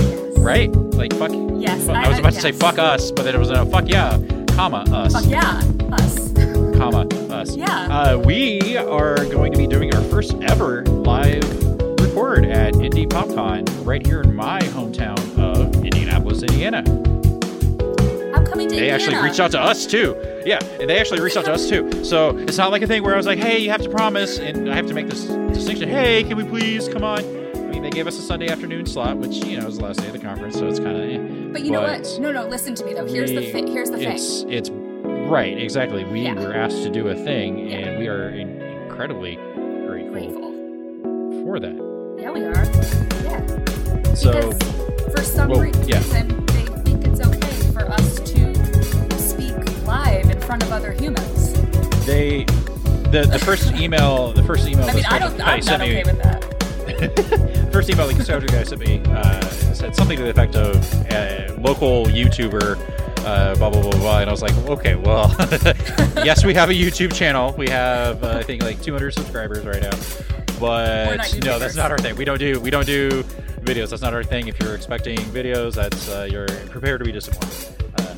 Yes. Right? Like, fuck. Yes. Fuck, I, I was about I, to yes. say fuck us, but then it was no, fuck yeah, comma, us. Fuck yeah, us. Comma, us. Yeah. Uh, we are going to be doing our first ever live record at Indie PopCon right here in my hometown of Indianapolis, Indiana. I'm coming to They Indiana. actually reached out to us, too. Yeah, they actually reached out to us too. So it's not like a thing where I was like, hey, you have to promise, and I have to make this distinction. Hey, can we please? Come on. I mean, they gave us a Sunday afternoon slot, which, you know, is the last day of the conference, so it's kind of eh. But you but know what? No, no, listen to me, though. Here's we, the fi- here's the thing. It's, it's right, exactly. We yeah. were asked to do a thing, yeah. and we are in- incredibly grateful, grateful for that. Yeah, we are. Yeah. So, because for some well, reason, yeah. they think it's okay for us to speak live in front of other humans. They, the, the first email, the first email. I mean, I don't, I'm not okay me, with that. The first email the skeptic guy sent me uh, said something to the effect of uh, local YouTuber, uh, blah blah blah blah, and I was like, okay, well, yes, we have a YouTube channel. We have, uh, I think, like two hundred subscribers right now, but no, that's not our thing. We don't do, we don't do videos. That's not our thing. If you're expecting videos, that's uh, you're prepared to be disappointed. Uh,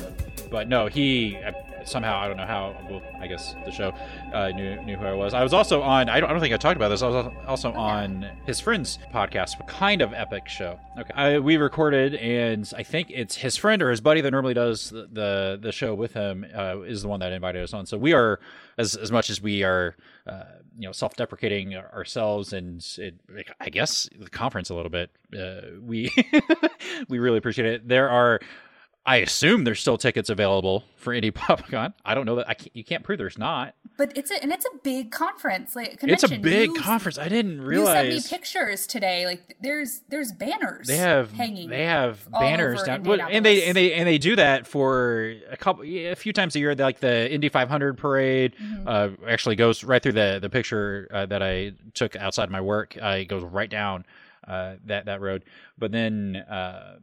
but no, he somehow, I don't know how, well, I guess the show uh, knew, knew who I was. I was also on, I don't, I don't think I talked about this, I was also on his friend's podcast, a kind of epic show. Okay, I, we recorded, and I think it's his friend or his buddy that normally does the, the, the show with him uh, is the one that invited us on. So we are, as as much as we are, uh, you know, self-deprecating ourselves and it, I guess the conference a little bit, uh, we we really appreciate it. There are, I assume there's still tickets available for Indie PopCon. I don't know that I can't, you can't prove there's not. But it's a, and it's a big conference, like convention. It's a big you, conference. I didn't realize. You sent me pictures today. Like there's there's banners. They have hanging. They have banners down, well, and they and they and they do that for a couple, a few times a year. Like the Indy five hundred parade mm-hmm. uh, actually goes right through the the picture uh, that I took outside my work. Uh, it goes right down uh, that that road. But then. Uh,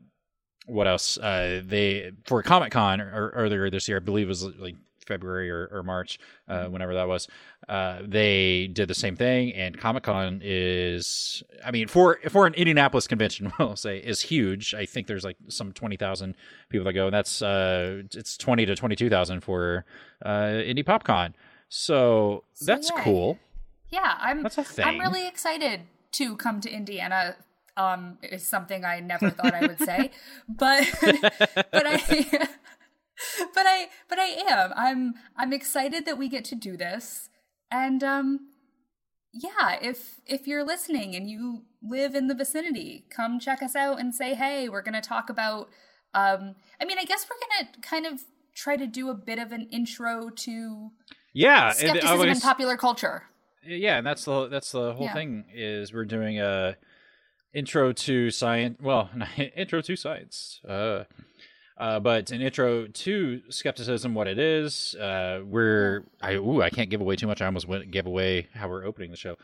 What else? Uh, they for Comic Con or, or earlier this year, I believe it was like February or, or March, uh, whenever that was. Uh, they did the same thing, and Comic Con is, I mean, for for an Indianapolis convention, we'll say, is huge. I think there's like some twenty thousand people that go, and that's uh, it's twenty to twenty two thousand for uh, Indie PopCon. So, so that's yeah. cool. Yeah, I'm. That's a thing. I'm really excited to come to Indiana. Um, is something I never thought I would say, but but I but I but I am. I'm I'm excited that we get to do this, and um, yeah. If if you're listening and you live in the vicinity, come check us out and say hey. We're gonna talk about. Um, I mean, I guess we're gonna kind of try to do a bit of an intro to yeah skepticism and, and s- popular culture. Yeah, and that's the that's the whole yeah. thing is we're doing a. Intro to science, well, not intro to science, uh, uh, but an intro to skepticism, what it is. Uh, we're, I, ooh, I can't give away too much. I almost went, gave away how we're opening the show,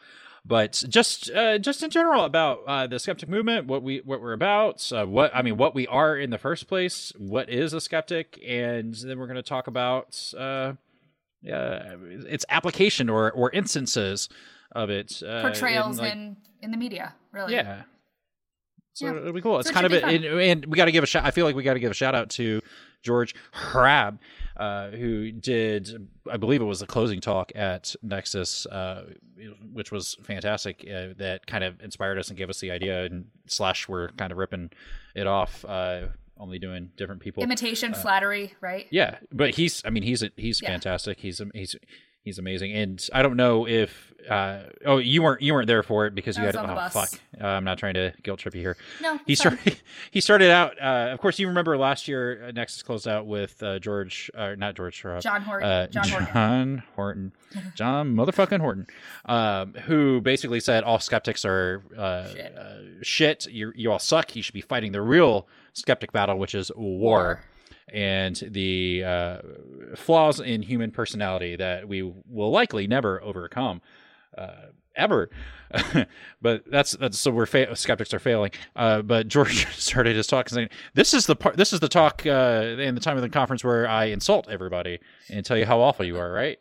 but just, uh, just in general about uh, the skeptic movement, what we, what we're about, uh, what I mean, what we are in the first place, what is a skeptic, and then we're going to talk about uh, uh, its application or or instances of it, uh, portrayals in, like, in in the media, really. Yeah. So yeah. it'll be cool. It's so kind it of, it, and we got to give a shout. I feel like we got to give a shout out to George Hrab, uh, who did, I believe it was the closing talk at Nexus, uh, which was fantastic. Uh, that kind of inspired us and gave us the idea. And slash, we're kind of ripping it off, uh, only doing different people imitation, uh, flattery, right? Yeah, but he's, I mean, he's he's yeah. fantastic. He's he's. He's amazing, and I don't know if uh, oh you weren't you weren't there for it because you I had oh bus. fuck uh, I'm not trying to guilt trip you here. No, he sorry. started he started out. Uh, of course, you remember last year uh, Nexus closed out with uh, George, uh, not George, uh, John Horton, uh, John, John Horton, Horton. John motherfucking Horton, um, who basically said all skeptics are uh, shit. Uh, shit. You you all suck. You should be fighting the real skeptic battle, which is war. war. And the uh, flaws in human personality that we will likely never overcome, uh, ever. But that's that's so we're fa- skeptics are failing. Uh, but George started his talk saying, "This is the part. This is the talk uh, in the time of the conference where I insult everybody and tell you how awful you are, right?"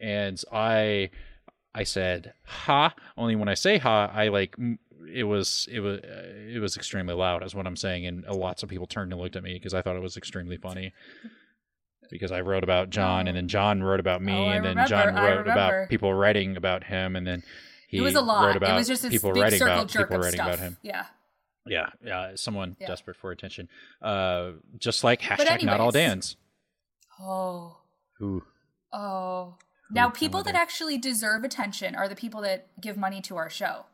And I, I said, "Ha!" Only when I say "ha," I like. It was it was uh, it was extremely loud, is what I'm saying, and uh, lots of people turned and looked at me because I thought it was extremely funny. Because I wrote about John, and then John wrote about me, oh, and then remember, John wrote about people writing about him, and then he it was a lot. wrote about it was just people writing about people writing stuff. about him. Yeah, yeah, yeah. Someone yeah. desperate for attention, uh, just like hashtag Not All Dans. Oh, Ooh. oh. Now, Ooh, people that actually deserve attention are the people that give money to our show.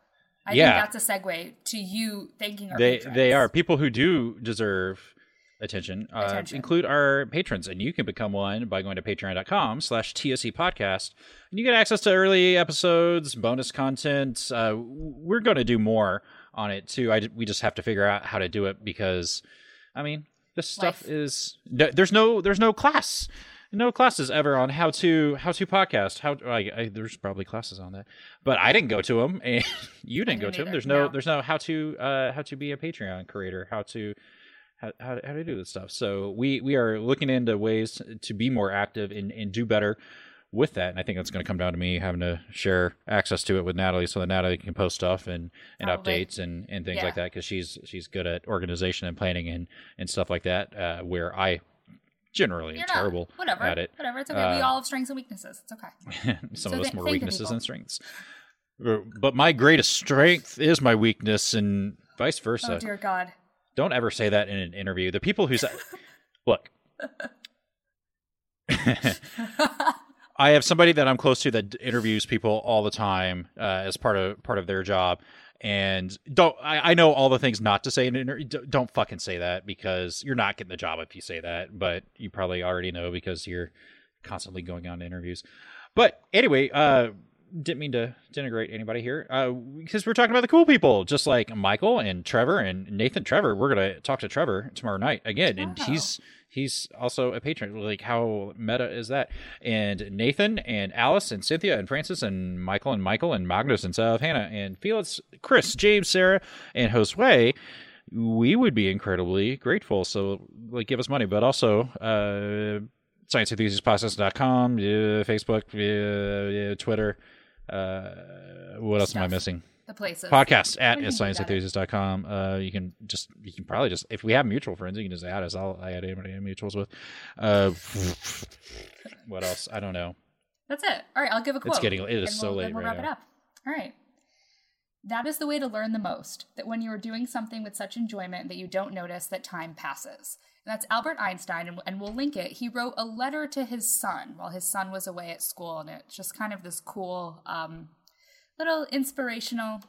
I yeah. think that's a segue to you thanking our they, patrons. They are. People who do deserve attention, uh, attention include our patrons. And you can become one by going to patreon.com slash TSC podcast. And you get access to early episodes, bonus content. Uh, we're going to do more on it, too. I, we just have to figure out how to do it because, I mean, this stuff Life. is... There's no there's no class. No classes ever on how to how to podcast. How I, I, there's probably classes on that, but I didn't go to them, and you didn't, didn't go to either. them. There's no, no there's no how to uh, how to be a Patreon creator, how to how how to, how to do this stuff. So we, we are looking into ways to be more active and, and do better with that. And I think it's going to come down to me having to share access to it with Natalie so that Natalie can post stuff and, and Probably. updates and, and things yeah. like that, because she's she's good at organization and planning and, and stuff like that, uh, where I generally You're am not. terrible Whatever. at it. Whatever. It's okay. Uh, we all have strengths and weaknesses. It's okay. Some so of us th- more weaknesses than strengths. But my greatest strength is my weakness and vice versa. Oh, dear God. Don't ever say that in an interview. The people who say, look, I have somebody that I'm close to that interviews people all the time uh, as part of part of their job. And don't I, I know all the things not to say in an interview. Don't fucking say that, because you're not getting the job if you say that. But you probably already know because you're constantly going on to interviews. But anyway, uh, didn't mean to denigrate anybody here, uh, because we're talking about the cool people, just like Michael and Trevor and Nathan. Trevor, we're going to talk to Trevor tomorrow night again. And oh. he's he's also a patron. Like, how meta is that? And Nathan and Alice and Cynthia and Francis and Michael and Michael and Magnus and South Hannah and Felix, Chris, James, Sarah, and Josue. We would be incredibly grateful. So, like, give us money, but also, uh, science enthusiast podcast dot com, uh, Facebook, uh, uh, Twitter. Uh, what else Stuff. am I missing? The places. Podcast at science enthusiast dot com. Uh, you can just, you can probably just, if we have mutual friends, you can just add us. I'll I add anybody I'm mutuals with. Uh, what else? I don't know. That's it. All right. I'll give a quote. It's getting, it is we'll, so late. We'll wrap right it up. Now. All right. That is the way to learn the most, that when you are doing something with such enjoyment that you don't notice that time passes. And that's Albert Einstein, and we'll link it. He wrote a letter to his son while his son was away at school, and it's just kind of this cool um, little inspirational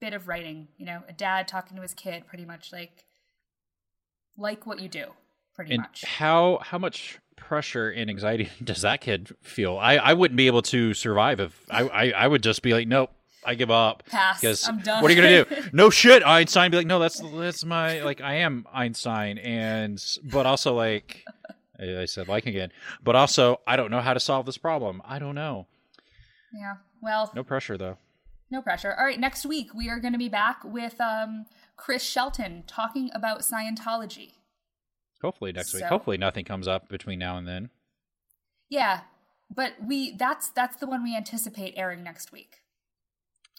bit of writing. You know, a dad talking to his kid, pretty much like, like what you do, pretty and much. How how much pressure and anxiety does that kid feel? I, I wouldn't be able to survive if I, I, I would just be like, nope. I give up. Pass. I'm done. What are you going to do? No shit, Einstein. Be like, no, that's that's my, like, I am Einstein. And, but also, like, I said like again, but also, I don't know how to solve this problem. I don't know. Yeah. Well. No pressure, though. No pressure. All right. Next week, we are going to be back with um, Chris Shelton talking about Scientology. Hopefully next so. week. Hopefully nothing comes up between now and then. Yeah. But we, that's that's the one we anticipate airing next week.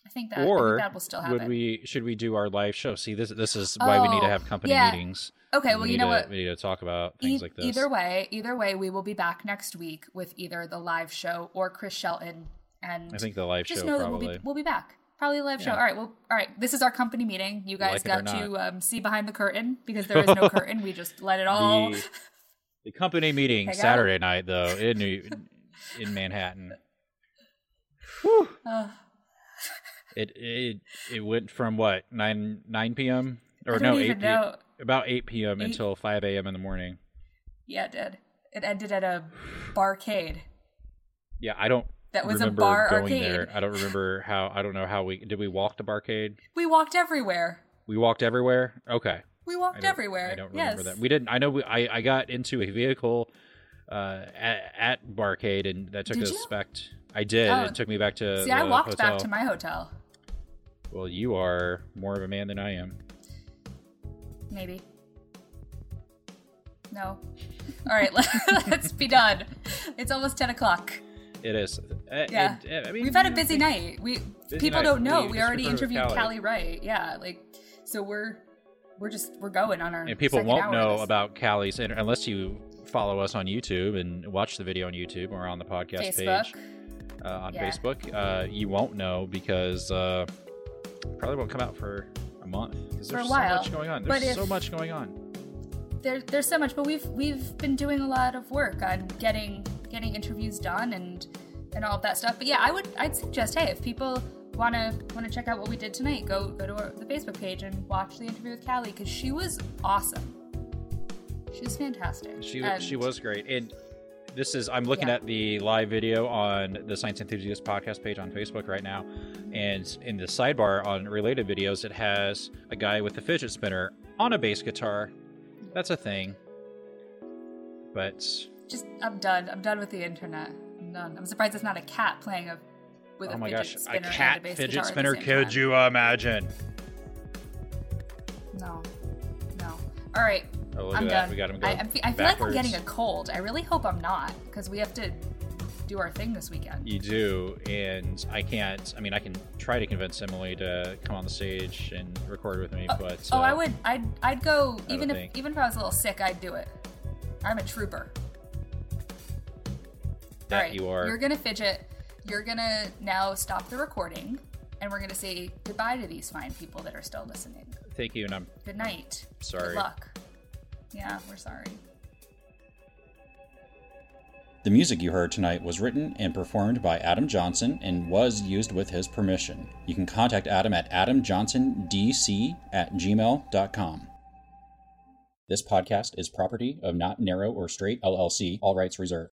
I think that, or I think that will still happen. Would we, should we do our live show? See, this this is why oh, we need to have company yeah. meetings. Okay, well, we you know to, what? We need to talk about things e- like this. Either way, either way, we will be back next week with either the live show or Chris Shelton. And I think the live just show know probably. That we'll, be, we'll be back. Probably the live yeah. show. All right, well, all right. This is our company meeting. You guys like got to um, see behind the curtain, because there is no curtain. We just let it all. The, the company meeting Saturday it. night, though, in New, in Manhattan. Whew. Uh, It it it went from what nine nine p m or no eight p m, about eight p m eight until five a m in the morning. Yeah, it did. It ended at a barcade. Yeah, I don't. That was remember a bar going arcade. There. I don't remember how. I don't know how we did. We walk to barcade. We walked everywhere. We walked everywhere. Okay. We walked I everywhere. I don't remember yes. that. We didn't. I know. We, I I got into a vehicle uh, at, at barcade, and that took did us you? back. To, I did. Oh. It took me back to. See, the I walked hotel. back to my hotel. Well, you are more of a man than I am. Maybe. No. All right, let's be done. It's almost ten o'clock. It is. Uh, yeah. It, I mean, we've had a busy know, night. We busy people night. don't know. We, we already interviewed Callie. Callie Wright. Yeah, like so we're we're just we're going on our. And people won't hour know about Callie's inter- unless you follow us on YouTube and watch the video on YouTube or on the podcast Facebook. page uh, on yeah. Facebook. Uh, you won't know because. Uh, Probably won't come out for a month because there's so much going on. There's if, so much going on. There, there's so much, but we've we've been doing a lot of work on getting getting interviews done and and all of that stuff. But yeah, I would I'd suggest, hey, if people wanna wanna check out what we did tonight, go go to our, the Facebook page and watch the interview with Callie, because she was awesome. She was fantastic. She and, she was great. And this is I'm looking yeah. at the live video on the Science Enthusiast podcast page on Facebook right now. And in the sidebar on related videos, it has a guy with a fidget spinner on a bass guitar. That's a thing. But just I'm done. I'm done with the internet. I'm done. I'm surprised it's not a cat playing a with oh a, my fidget gosh, spinner a cat and a bass fidget guitar spinner. Could you imagine? No, no. All right, oh, I'm that. done. We got him I, I feel backwards. like I'm getting a cold. I really hope I'm not, because we have to do our thing this weekend. You do. And I can't, I mean, I can try to convince Emily to come on the stage and record with me, oh, but. Oh, uh, I would, I'd, I'd go, I even if, think. even if I was a little sick, I'd do it. I'm a trooper. That right, you are. You're going to fidget. You're going to now stop the recording, and we're going to say goodbye to these fine people that are still listening. Thank you, and I'm... Good night. Sorry. Good luck. Yeah, we're sorry. The music you heard tonight was written and performed by Adam Johnson and was used with his permission. You can contact Adam at adam johnson d c at gmail dot com. This podcast is property of Not Narrow or Straight, L L C, all rights reserved.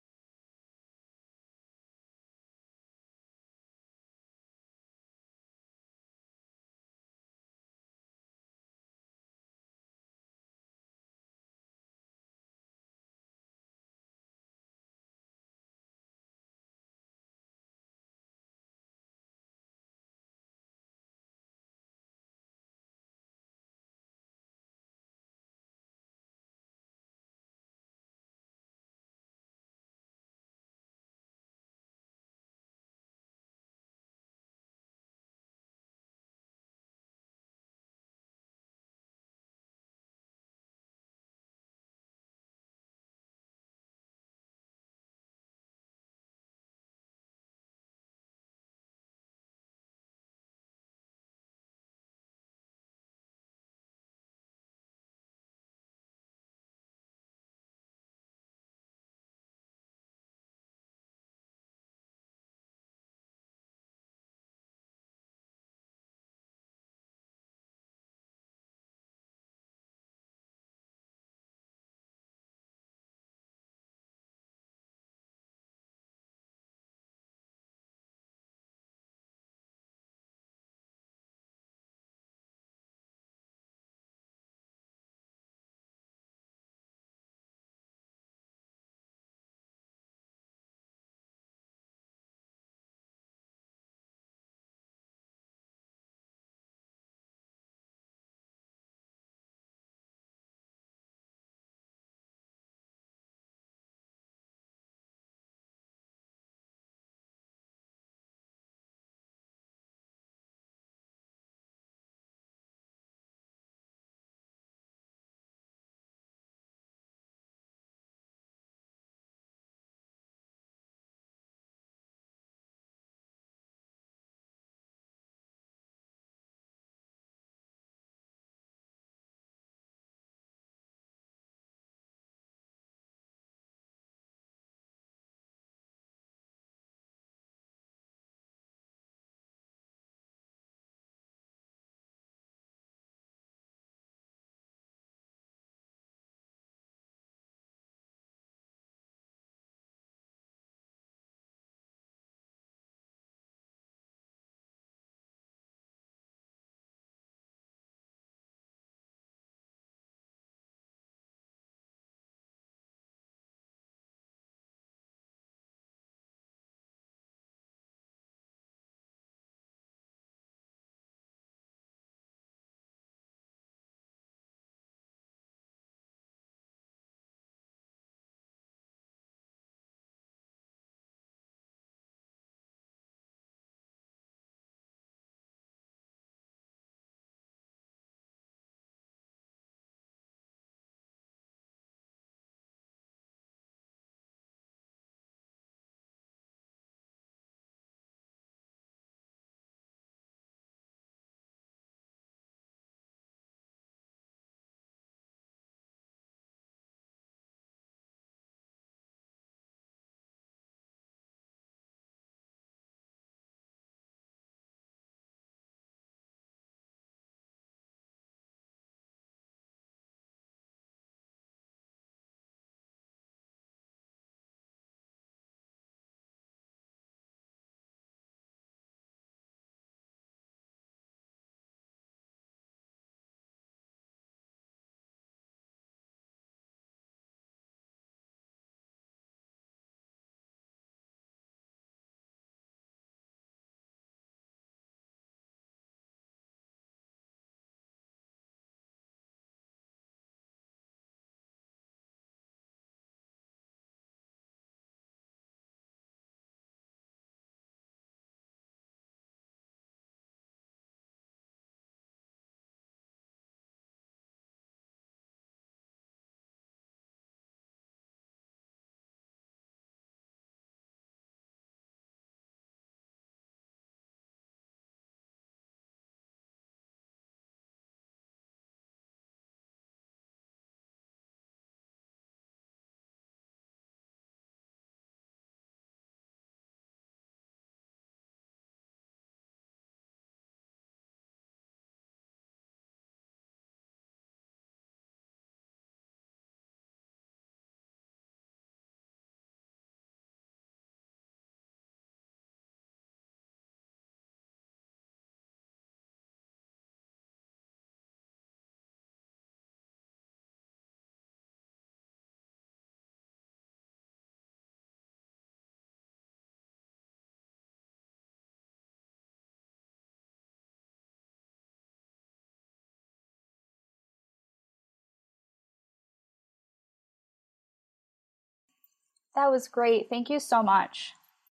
That was great. Thank you so much.